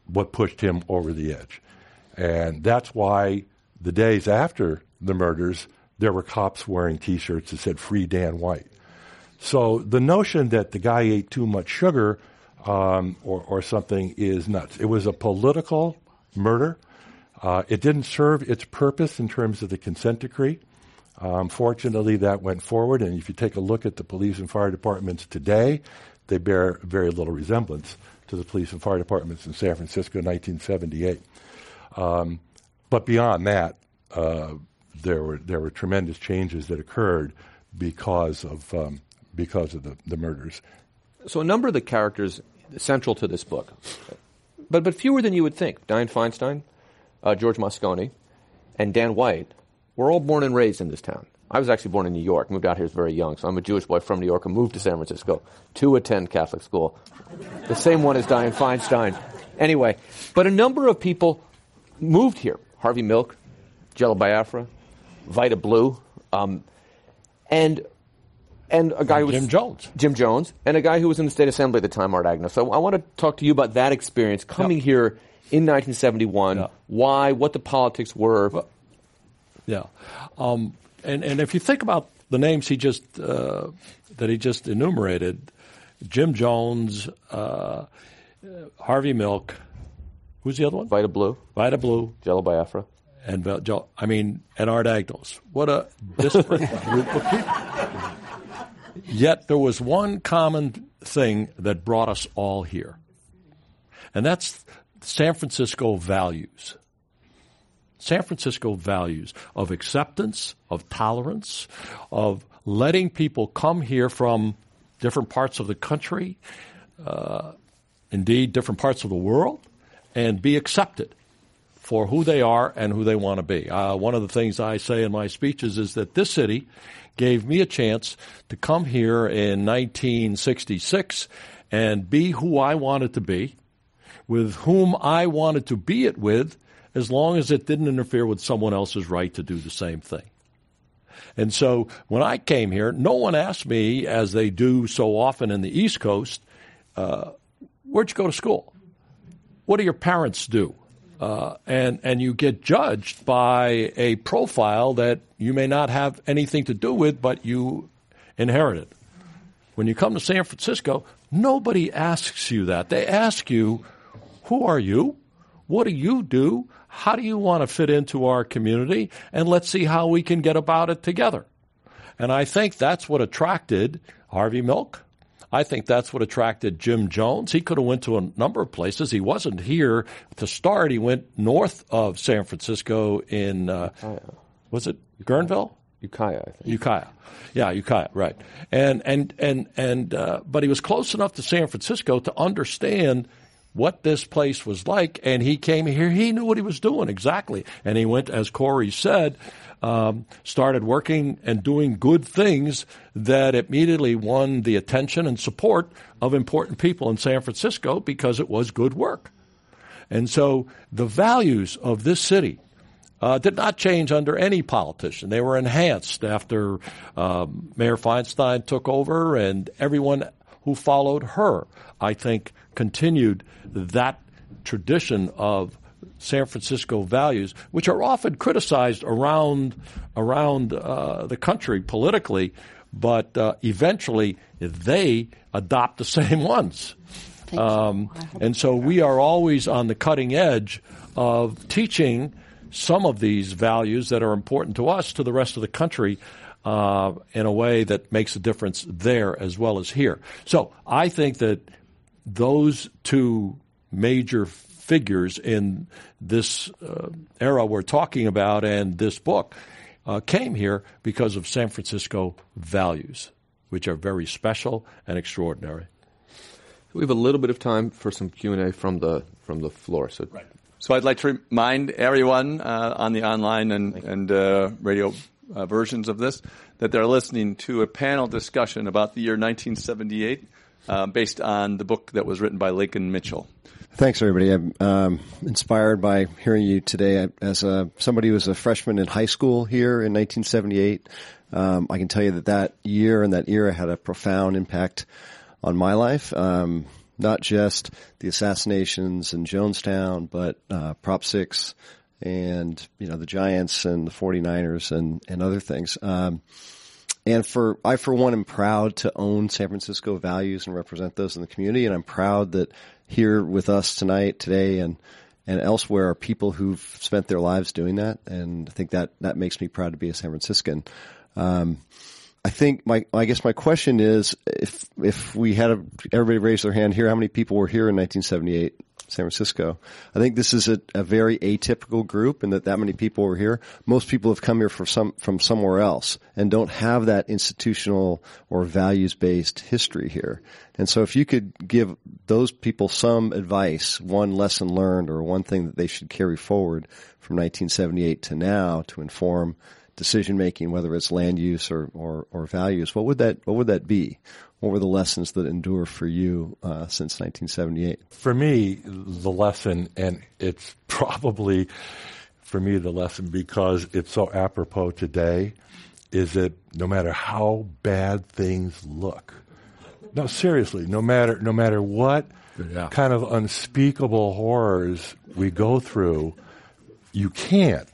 what pushed him over the edge. And that's why the days after the murders, there were cops wearing T-shirts that said, "Free Dan White." So the notion that the guy ate too much sugar um, or, or something is nuts. It was a political murder. Uh, it didn't serve its purpose in terms of the consent decree. Um, fortunately, that went forward, and if you take a look at the police and fire departments today, they bear very little resemblance to the police and fire departments in San Francisco in nineteen seventy-eight. Um, but beyond that, uh, there were there were tremendous changes that occurred because of um, because of the, the murders. So a number of the characters central to this book, but but fewer than you would think. Dianne Feinstein, Uh, George Moscone, and Dan White were all born and raised in this town. I was actually born in New York, moved out here very young, so I'm a Jewish boy from New York and moved to San Francisco to attend Catholic school. The same one as Dianne Feinstein. Anyway, but a number of people moved here. Harvey Milk, Jello Biafra, Vida Blue, um, and and a guy and who was... Jim Jones. Jim Jones, and a guy who was in the State Assembly at the time, Art Agnos. So I want to talk to you about that experience, coming yep. here in nineteen seventy-one, yep. why, what the politics were. Well, yeah. Um, and, and if you think about the names he just uh, that he just enumerated, Jim Jones, uh, Harvey Milk, who's the other one? Vida Blue. Vida Blue. Jello Biafra. And uh, Joe, I mean, and Art Agnos. What a disparate group of people. Yet there was one common thing that brought us all here, and that's San Francisco values. San Francisco values of acceptance, of tolerance, of letting people come here from different parts of the country, uh, indeed different parts of the world, and be accepted for who they are and who they want to be. Uh, one of the things I say in my speeches is that this city gave me a chance to come here in nineteen sixty-six and be who I wanted to be, with whom I wanted to be it with, as long as it didn't interfere with someone else's right to do the same thing. And so when I came here, no one asked me, as they do so often in the East Coast, uh, where'd you go to school? What do your parents do? Uh, and, and you get judged by a profile that you may not have anything to do with, but you inherited. When you come to San Francisco, nobody asks you that. They ask you, who are you? What do you do? How do you want to fit into our community? And let's see how we can get about it together. And I think that's what attracted Harvey Milk. I think that's what attracted Jim Jones. He could have went to a number of places. He wasn't here to start. He went north of San Francisco in, uh, was it Guerneville? Ukiah, I think. Ukiah. Yeah, Ukiah, right. And, and, and, and, uh, but he was close enough to San Francisco to understand what this place was like, and he came here. He knew what he was doing exactly, and he went, as Corey said, um, started working and doing good things that immediately won the attention and support of important people in San Francisco because it was good work. And so the values of this city uh, did not change under any politician. They were enhanced after um, Mayor Feinstein took over, and everyone who followed her, I think, continued that tradition of San Francisco values, which are often criticized around around uh, the country politically, but uh, eventually they adopt the same ones. Um, and so we are always on the cutting edge of teaching some of these values that are important to us to the rest of the country, Uh, in a way that makes a difference there as well as here. So I think that those two major figures in this uh, era we're talking about and this book uh, came here because of San Francisco values, which are very special and extraordinary. We have a little bit of time for some Q and A from the from the floor. So, right. so I'd like to remind everyone uh, on the online and, and uh, radio Uh, versions of this, that they're listening to a panel discussion about the year nineteen seventy-eight uh, based on the book that was written by Lincoln Mitchell. Thanks, everybody. I'm um, inspired by hearing you today. I, as a, somebody who was a freshman in high school here in nineteen seventy-eight, um, I can tell you that that year and that era had a profound impact on my life, um, not just the assassinations in Jonestown, but uh, Prop six, and, you know, the Giants and the forty-niners and, and other things. Um, and for, I, for one, am proud to own San Francisco values and represent those in the community. And I'm proud that here with us tonight, today, and, and elsewhere are people who've spent their lives doing that. And I think that, that makes me proud to be a San Franciscan. Um, I think my, I guess my question is, if, if we had a, everybody raise their hand here, how many people were here in nineteen seventy-eight? San Francisco. I think this is a, a very atypical group, and that that many people were here. Most people have come here for some, from somewhere else and don't have that institutional or values-based history here. And so if you could give those people some advice, one lesson learned or one thing that they should carry forward from nineteen seventy-eight to now to inform decision making, whether it's land use or, or, or values, what would that what would that be? What were the lessons that endure for you uh, since nineteen seventy-eight? For me, the lesson, and it's probably for me the lesson because it's so apropos today, is that no matter how bad things look, no seriously, no matter no matter what yeah. kind of unspeakable horrors we go through, you can't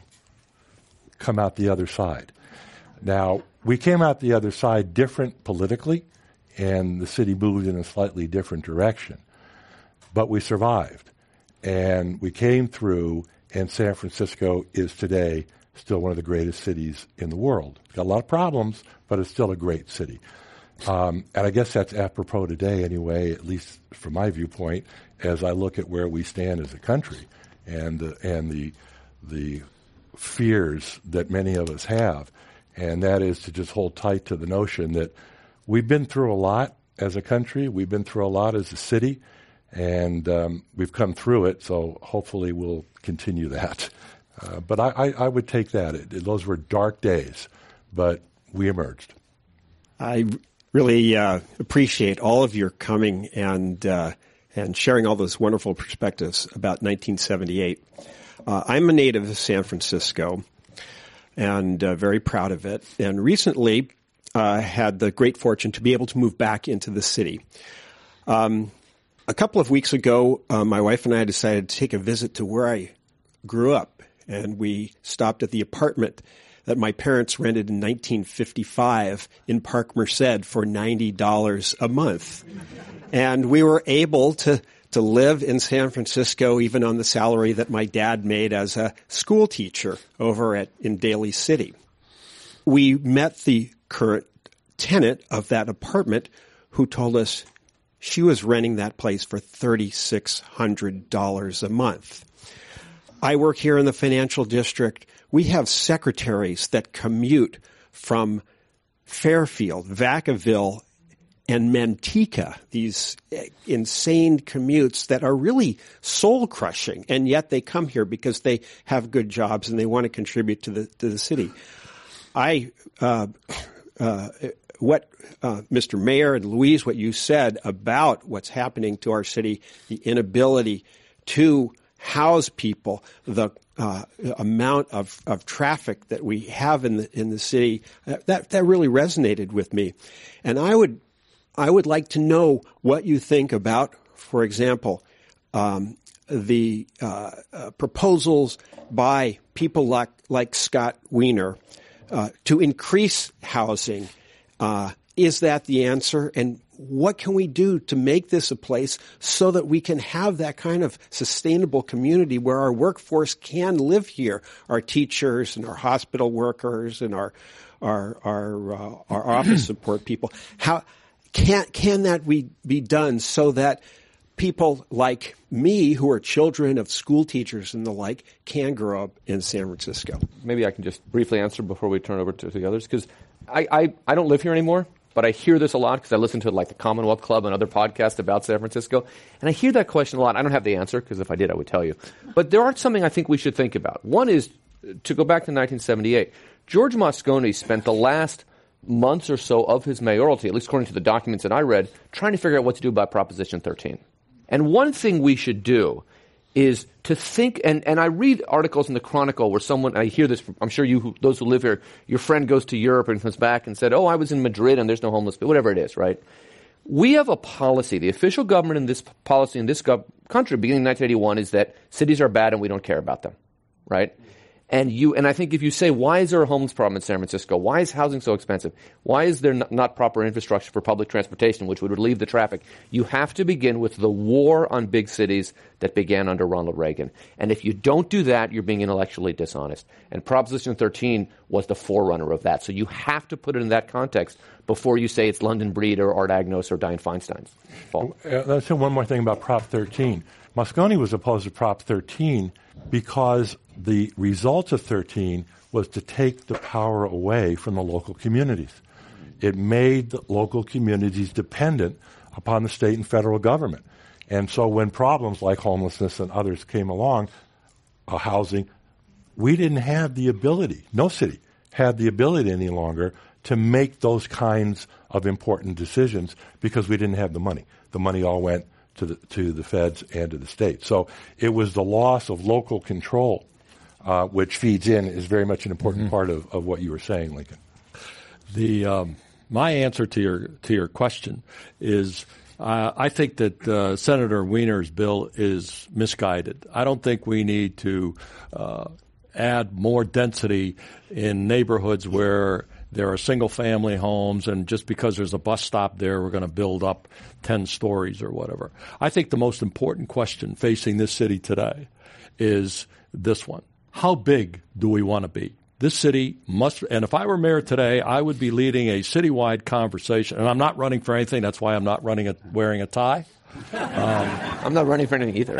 come out the other side. Now, we came out the other side different politically, and the city moved in a slightly different direction. But we survived, and we came through, and San Francisco is today still one of the greatest cities in the world. It's got a lot of problems, but it's still a great city. Um, and I guess that's apropos today anyway, at least from my viewpoint, as I look at where we stand as a country and, uh, and the, the fears that many of us have, and that is to just hold tight to the notion that we've been through a lot as a country. We've been through a lot as a city, and um, we've come through it, so hopefully we'll continue that. Uh, but I, I, I would take that. It, it, those were dark days, but we emerged. I really uh, appreciate all of your coming and, uh, and sharing all those wonderful perspectives about nineteen seventy-eight. Uh, I'm a native of San Francisco and uh, very proud of it, and recently Uh, had the great fortune to be able to move back into the city. Um, a couple of weeks ago, uh, my wife and I decided to take a visit to where I grew up, and we stopped at the apartment that my parents rented in nineteen fifty-five in Park Merced for ninety dollars a month. And we were able to, to live in San Francisco even on the salary that my dad made as a school teacher over at in Daly City. We met the current tenant of that apartment who told us she was renting that place for thirty-six hundred dollars a month. I work here in the financial district. We have secretaries that commute from Fairfield, Vacaville, and Manteca, these insane commutes that are really soul-crushing, and yet they come here because they have good jobs and they want to contribute to the to the city. I uh, uh, what uh, Mister Mayor and Louise, what you said about what's happening to our city, the inability to house people, the uh, amount of, of traffic that we have in the in the city, that that really resonated with me, and I would I would like to know what you think about, for example, um, the uh, uh, proposals by people like like Scott Wiener. Uh, to increase housing, uh, is that the answer? And what can we do to make this a place so that we can have that kind of sustainable community where our workforce can live here, our teachers and our hospital workers and our our our, uh, our office support people? How can can that we be done so that people like me, who are children of school teachers and the like, can grow up in San Francisco? Maybe I can just briefly answer before we turn over to, to the others, because I, I, I don't live here anymore, but I hear this a lot because I listen to like the Commonwealth Club and other podcasts about San Francisco, and I hear that question a lot. I don't have the answer, because if I did, I would tell you. But there are something I think we should think about. One is, to go back to nineteen seventy-eight, George Moscone spent the last months or so of his mayoralty, at least according to the documents that I read, trying to figure out what to do about Proposition thirteen. And one thing we should do is to think, and, and I read articles in the Chronicle where someone, I hear this, from, I'm sure you, who, those who live here, your friend goes to Europe and comes back and said, oh, I was in Madrid and there's no homeless people, whatever it is, right? We have a policy, the official government in this policy in this gov- country beginning in nineteen eighty-one is that cities are bad and we don't care about them, right? And you, and I think if you say, why is there a homeless problem in San Francisco? Why is housing so expensive? Why is there not, not proper infrastructure for public transportation, which would relieve the traffic? You have to begin with the war on big cities that began under Ronald Reagan. And if you don't do that, you're being intellectually dishonest. And Proposition thirteen was the forerunner of that. So you have to put it in that context before you say it's London Breed or Art Agnos or Dianne Feinstein. Paul? Uh, let's say one more thing about Prop thirteen. Moscone was opposed to Prop thirteen because the result of thirteen was to take the power away from the local communities. It made the local communities dependent upon the state and federal government. And so when problems like homelessness and others came along, uh, housing, we didn't have the ability, no city, had the ability any longer to make those kinds of important decisions because we didn't have the money. The money all went to the, to the feds and to the state. So it was the loss of local control, uh, which feeds in, is very much an important mm-hmm. part of, of what you were saying, Lincoln. The um, my answer to your to your question is uh, I think that uh, Senator Wiener's bill is misguided. I don't think we need to uh, add more density in neighborhoods where there are single-family homes, and just because there's a bus stop there, we're going to build up ten stories or whatever. I think the most important question facing this city today is this one. How big do we want to be? This city must – and if I were mayor today, I would be leading a citywide conversation. And I'm not running for anything. That's why I'm not running a, wearing a tie. Um, I'm not running for anything either.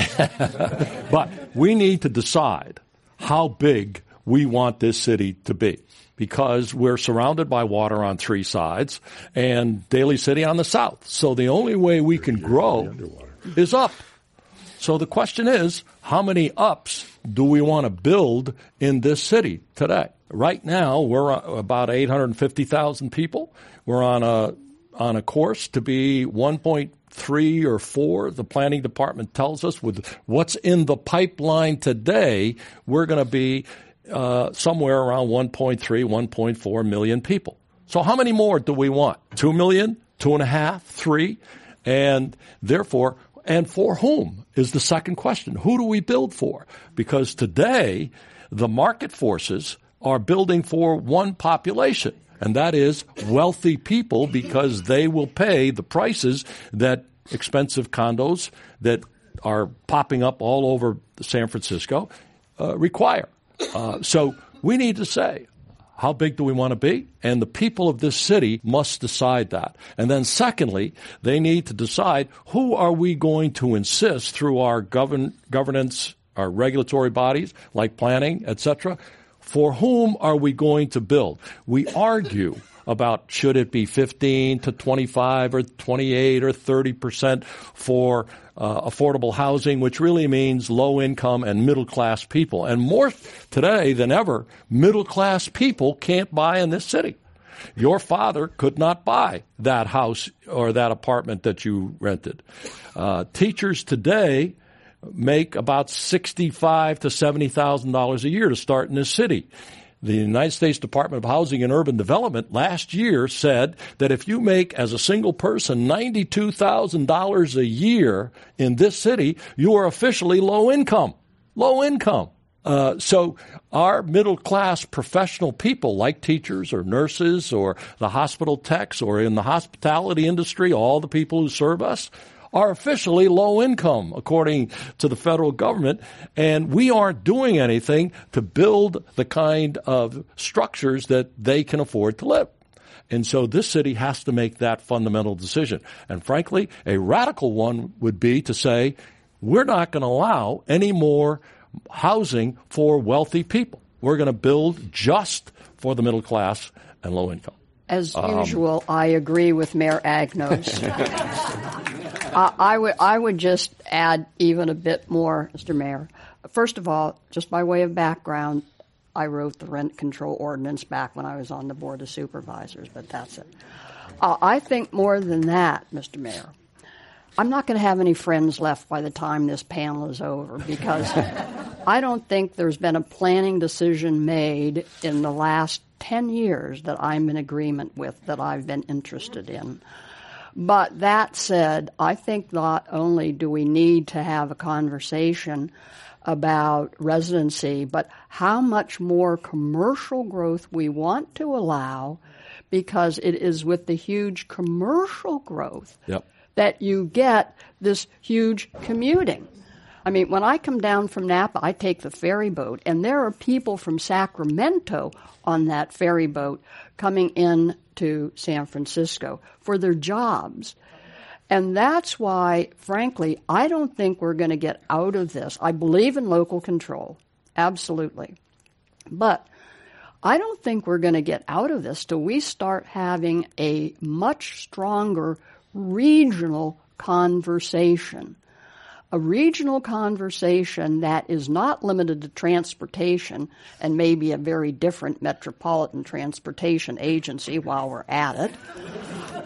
But we need to decide how big we want this city to be, because we're surrounded by water on three sides and Daly City on the south. So the only way we can grow is up. So the question is, how many ups do we want to build in this city today? Right now, we're about eight hundred fifty thousand people. We're on a on a course to be one point three or four. The planning department tells us with what's in the pipeline today, we're going to be Uh, somewhere around one point three, one point four million people. So how many more do we want? Two million, two and a half, three? And therefore, and for whom is the second question. Who do we build for? Because today, the market forces are building for one population, and that is wealthy people, because they will pay the prices that expensive condos that are popping up all over San Francisco uh, require. Uh, so we need to say, how big do we want to be? And the people of this city must decide that. And then secondly, they need to decide who are we going to insist through our govern- governance, our regulatory bodies like planning, et cetera, for whom are we going to build? We argue about should it be fifteen to twenty-five or twenty-eight or thirty percent for uh, affordable housing, which really means low-income and middle-class people. And more today than ever, middle-class people can't buy in this city. Your father could not buy that house or that apartment that you rented. Uh, teachers today make about sixty-five thousand to seventy thousand dollars a year to start in this city. The United States Department of Housing and Urban Development last year said that if you make as a single person ninety-two thousand dollars a year in this city, you are officially low income, low income. Uh, so our middle-class professional people like teachers or nurses or the hospital techs or in the hospitality industry, all the people who serve us, are officially low income, according to the federal government, and we aren't doing anything to build the kind of structures that they can afford to live. And so this city has to make that fundamental decision. And frankly, a radical one would be to say, we're not going to allow any more housing for wealthy people. We're going to build just for the middle class and low income. As um, usual, I agree with Mayor Agnos. Uh, I would I would just add even a bit more, Mister Mayor. First of all, just by way of background, I wrote the rent control ordinance back when I was on the Board of Supervisors, but that's it. Uh, I think more than that, Mister Mayor, I'm not going to have any friends left by the time this panel is over, because I don't think there's been a planning decision made in the last ten years that I'm in agreement with, that I've been interested in. But that said, I think not only do we need to have a conversation about residency, but how much more commercial growth we want to allow, because it is with the huge commercial growth yep. that you get this huge commuting. I mean, when I come down from Napa, I take the ferry boat, and there are people from Sacramento on that ferry boat coming in to San Francisco for their jobs. And that's why, frankly, I don't think we're going to get out of this. I believe in local control, absolutely. But I don't think we're going to get out of this till we start having a much stronger regional conversation a regional conversation that is not limited to transportation, and maybe a very different metropolitan transportation agency while we're at it,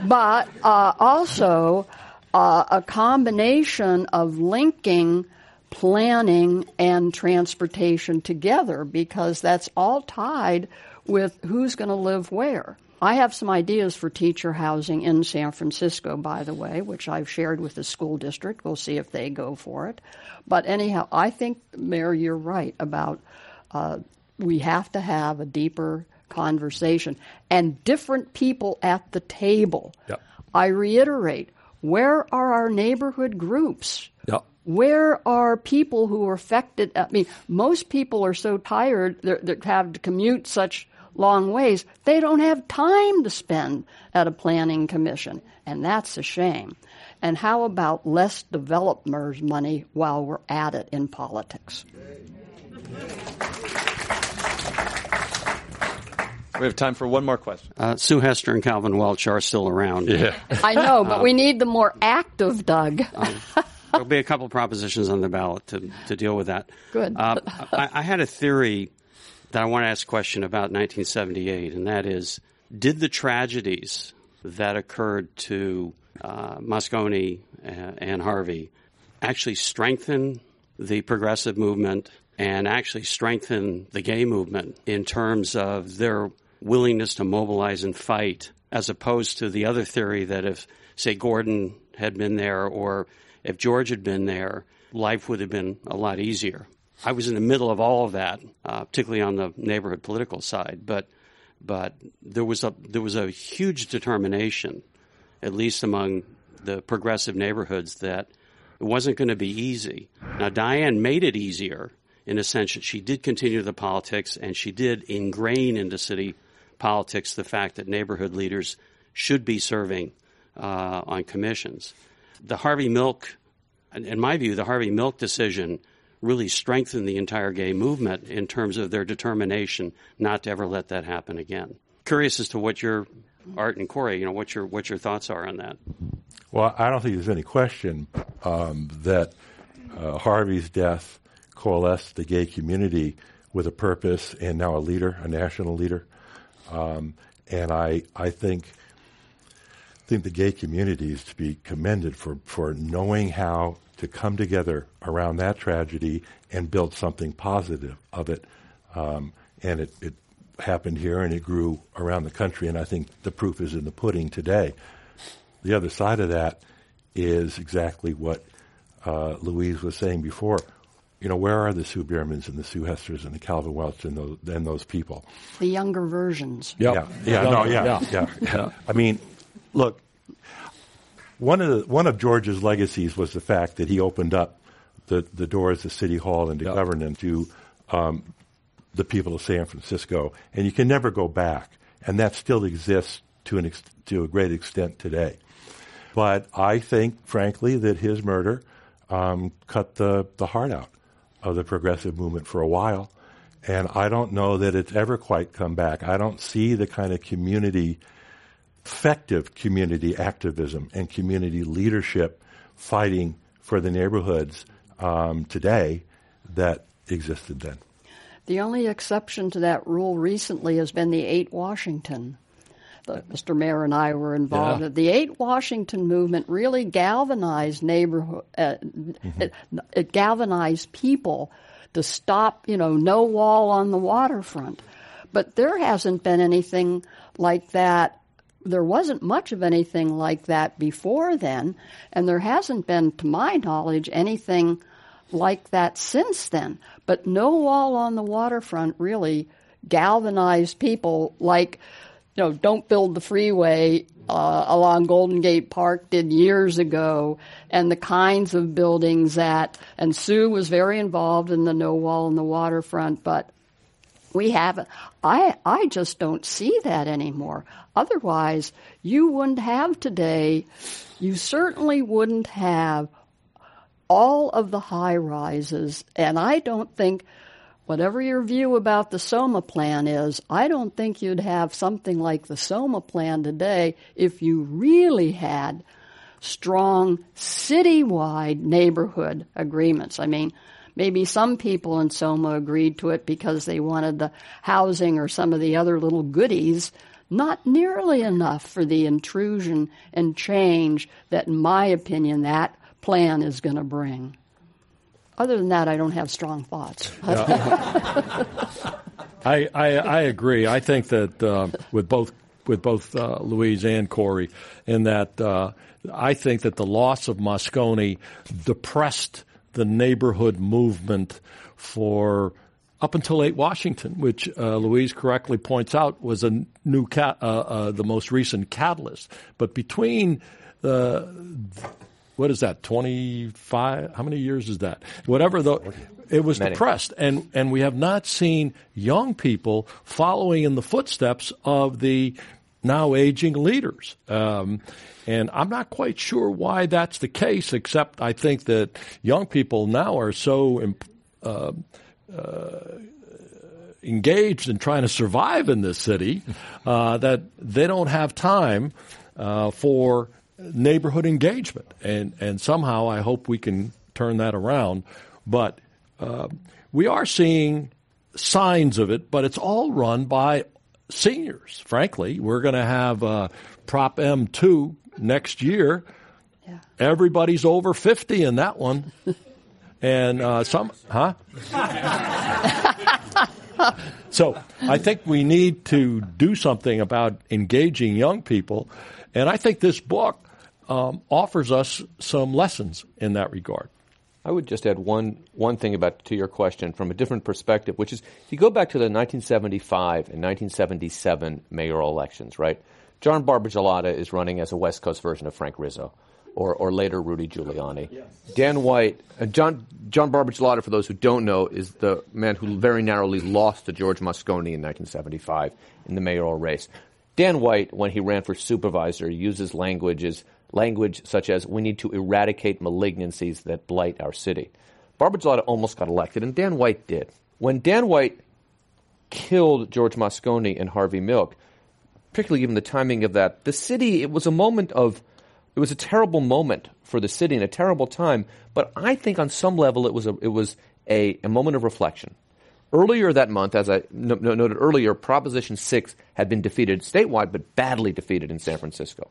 but uh, also uh, a combination of linking planning and transportation together, because that's all tied with who's going to live where. I have some ideas for teacher housing in San Francisco, by the way, which I've shared with the school district. We'll see if they go for it. But anyhow, I think, Mayor, you're right about uh, we have to have a deeper conversation and different people at the table. Yep. I reiterate, where are our neighborhood groups? Yep. Where are people who are affected? I mean, most people are so tired that have to commute such long ways, they don't have time to spend at a planning commission, and that's a shame. And how about less developers' money while we're at it in politics? We have time for one more question. Uh, Sue Hester and Calvin Welch are still around. Yeah. I know, but um, we need the more active Doug. um, there'll be a couple propositions on the ballot to, to deal with that. Good. Uh, I, I had a theory that I want to ask a question about nineteen seventy-eight, and that is, did the tragedies that occurred to uh, Moscone and, and Harvey actually strengthen the progressive movement and actually strengthen the gay movement in terms of their willingness to mobilize and fight, as opposed to the other theory that if, say, Gordon had been there or if George had been there, life would have been a lot easier? I was in the middle of all of that, uh, particularly on the neighborhood political side. But but there was a there was a huge determination, at least among the progressive neighborhoods, that it wasn't going to be easy. Now, Dianne made it easier in a sense that she did continue the politics, and she did ingrain into city politics the fact that neighborhood leaders should be serving uh, on commissions. The Harvey Milk, in my view, the Harvey Milk decision really strengthened the entire gay movement in terms of their determination not to ever let that happen again. Curious as to what your, Art and Corey, you know, what your what your thoughts are on that. Well, I don't think there's any question um, that uh, Harvey's death coalesced the gay community with a purpose and now a leader, a national leader. Um, and I I think think the gay community is to be commended for, for knowing how to come together around that tragedy and build something positive of it. Um, and it, it happened here, and it grew around the country, and I think the proof is in the pudding today. The other side of that is exactly what uh, Louise was saying before. You know, where are the Sue Biermans and the Sue Hesters and the Calvin Welch and those, and those people? The younger versions. Yep. Yeah, yeah, younger, no, yeah, yeah. yeah. yeah. I mean, look, One of the, one of George's legacies was the fact that he opened up the, the doors to City Hall and to yep. government to um, the people of San Francisco, and you can never go back. And that still exists to an ex- to a great extent today. But I think, frankly, that his murder um, cut the, the heart out of the progressive movement for a while, and I don't know that it's ever quite come back. I don't see the kind of community effective community activism and community leadership fighting for the neighborhoods um, today that existed then. The only exception to that rule recently has been the eight Washington. The, Mister Mayor and I were involved. Yeah. The eight Washington movement really galvanized neighborhood, uh, mm-hmm. it, it galvanized people to stop, you know, no wall on the waterfront. But there hasn't been anything like that. There wasn't much of anything like that before then, and there hasn't been, to my knowledge, anything like that since then. But No Wall on the Waterfront really galvanized people like, you know, don't build the freeway uh, along Golden Gate Park did years ago, and the kinds of buildings that, and Sue was very involved in the No Wall on the Waterfront, but we haven't. I I just don't see that anymore. Otherwise, you wouldn't have today. You certainly wouldn't have all of the high rises. And I don't think, whatever your view about the SOMA plan is, I don't think you'd have something like the SOMA plan today if you really had strong citywide neighborhood agreements. I mean, maybe some people in SOMA agreed to it because they wanted the housing or some of the other little goodies, not nearly enough for the intrusion and change that, in my opinion, that plan is going to bring. Other than that, I don't have strong thoughts. Yeah. I, I I agree. I think that uh, with both with both uh, Louise and Corey, in that uh, I think that the loss of Moscone depressed the neighborhood movement for up until eight Washington, which uh, Louise correctly points out was a new ca- uh, uh, the most recent catalyst. But between the uh, what is that, twenty-five? How many years is that? Whatever the, it was many. Depressed. And, and we have not seen young people following in the footsteps of the now aging leaders. Um, and I'm not quite sure why that's the case, except I think that young people now are so imp- uh, uh, engaged in trying to survive in this city uh, that they don't have time uh, for neighborhood engagement, and and somehow I hope we can turn that around. But uh, we are seeing signs of it, but it's all run by seniors. Frankly, we're going to have uh, Prop M two next year. Yeah. Everybody's over fifty in that one, and uh, some, huh? So I think we need to do something about engaging young people, and I think this book Um, offers us some lessons in that regard. I would just add one one thing about to your question from a different perspective, which is if you go back to the nineteen seventy-five and nineteen seventy-seven mayoral elections, right? John Barbagelata is running as a West Coast version of Frank Rizzo, or or later Rudy Giuliani. Yes. Dan White, uh, John John Barbagelata, for those who don't know, is the man who very narrowly lost to George Moscone in nineteen seventy-five in the mayoral race. Dan White, when he ran for supervisor, uses languages. Language such as, we need to eradicate malignancies that blight our city. Barbagelata almost got elected, and Dan White did. When Dan White killed George Moscone and Harvey Milk, particularly given the timing of that, the city, it was a moment of, it was a terrible moment for the city and a terrible time, but I think on some level it was a, it was a, a moment of reflection. Earlier that month, as I no, no, noted earlier, Proposition six had been defeated statewide, but badly defeated in San Francisco.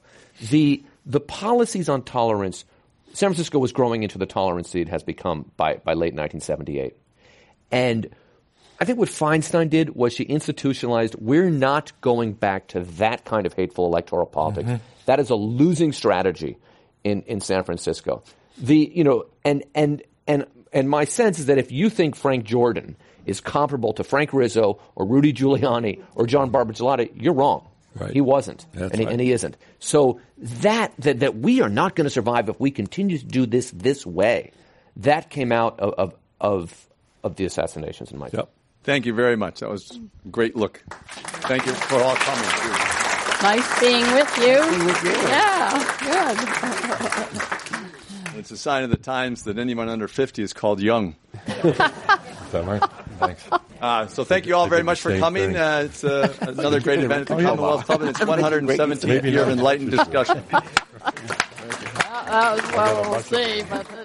The The policies on tolerance, San Francisco was growing into the tolerance it has become by, by late nineteen seventy-eight. And I think what Feinstein did was she institutionalized, we're not going back to that kind of hateful electoral politics. Mm-hmm. That is a losing strategy in, in San Francisco. The, you know, and, and, and, and my sense is that if you think Frank Jordan is comparable to Frank Rizzo or Rudy Giuliani or John Barbagelata, you're wrong. Right. He wasn't, and he, right. and he isn't. So that that, that we are not going to survive if we continue to do this this way. That came out of of of, of the assassinations in my view. Yep. Thank you very much. That was a great look. Thank you for all coming. Nice being with you. Nice being with you. Yeah, good. It's a sign of the times that anyone under fifty is called young. Is that right? Thanks. Uh, so thank you all very much for coming. Uh, it's uh, another great event at the Commonwealth Club, and it's one hundred seventeenth year of enlightened discussion. Uh, uh, well, we'll see, but...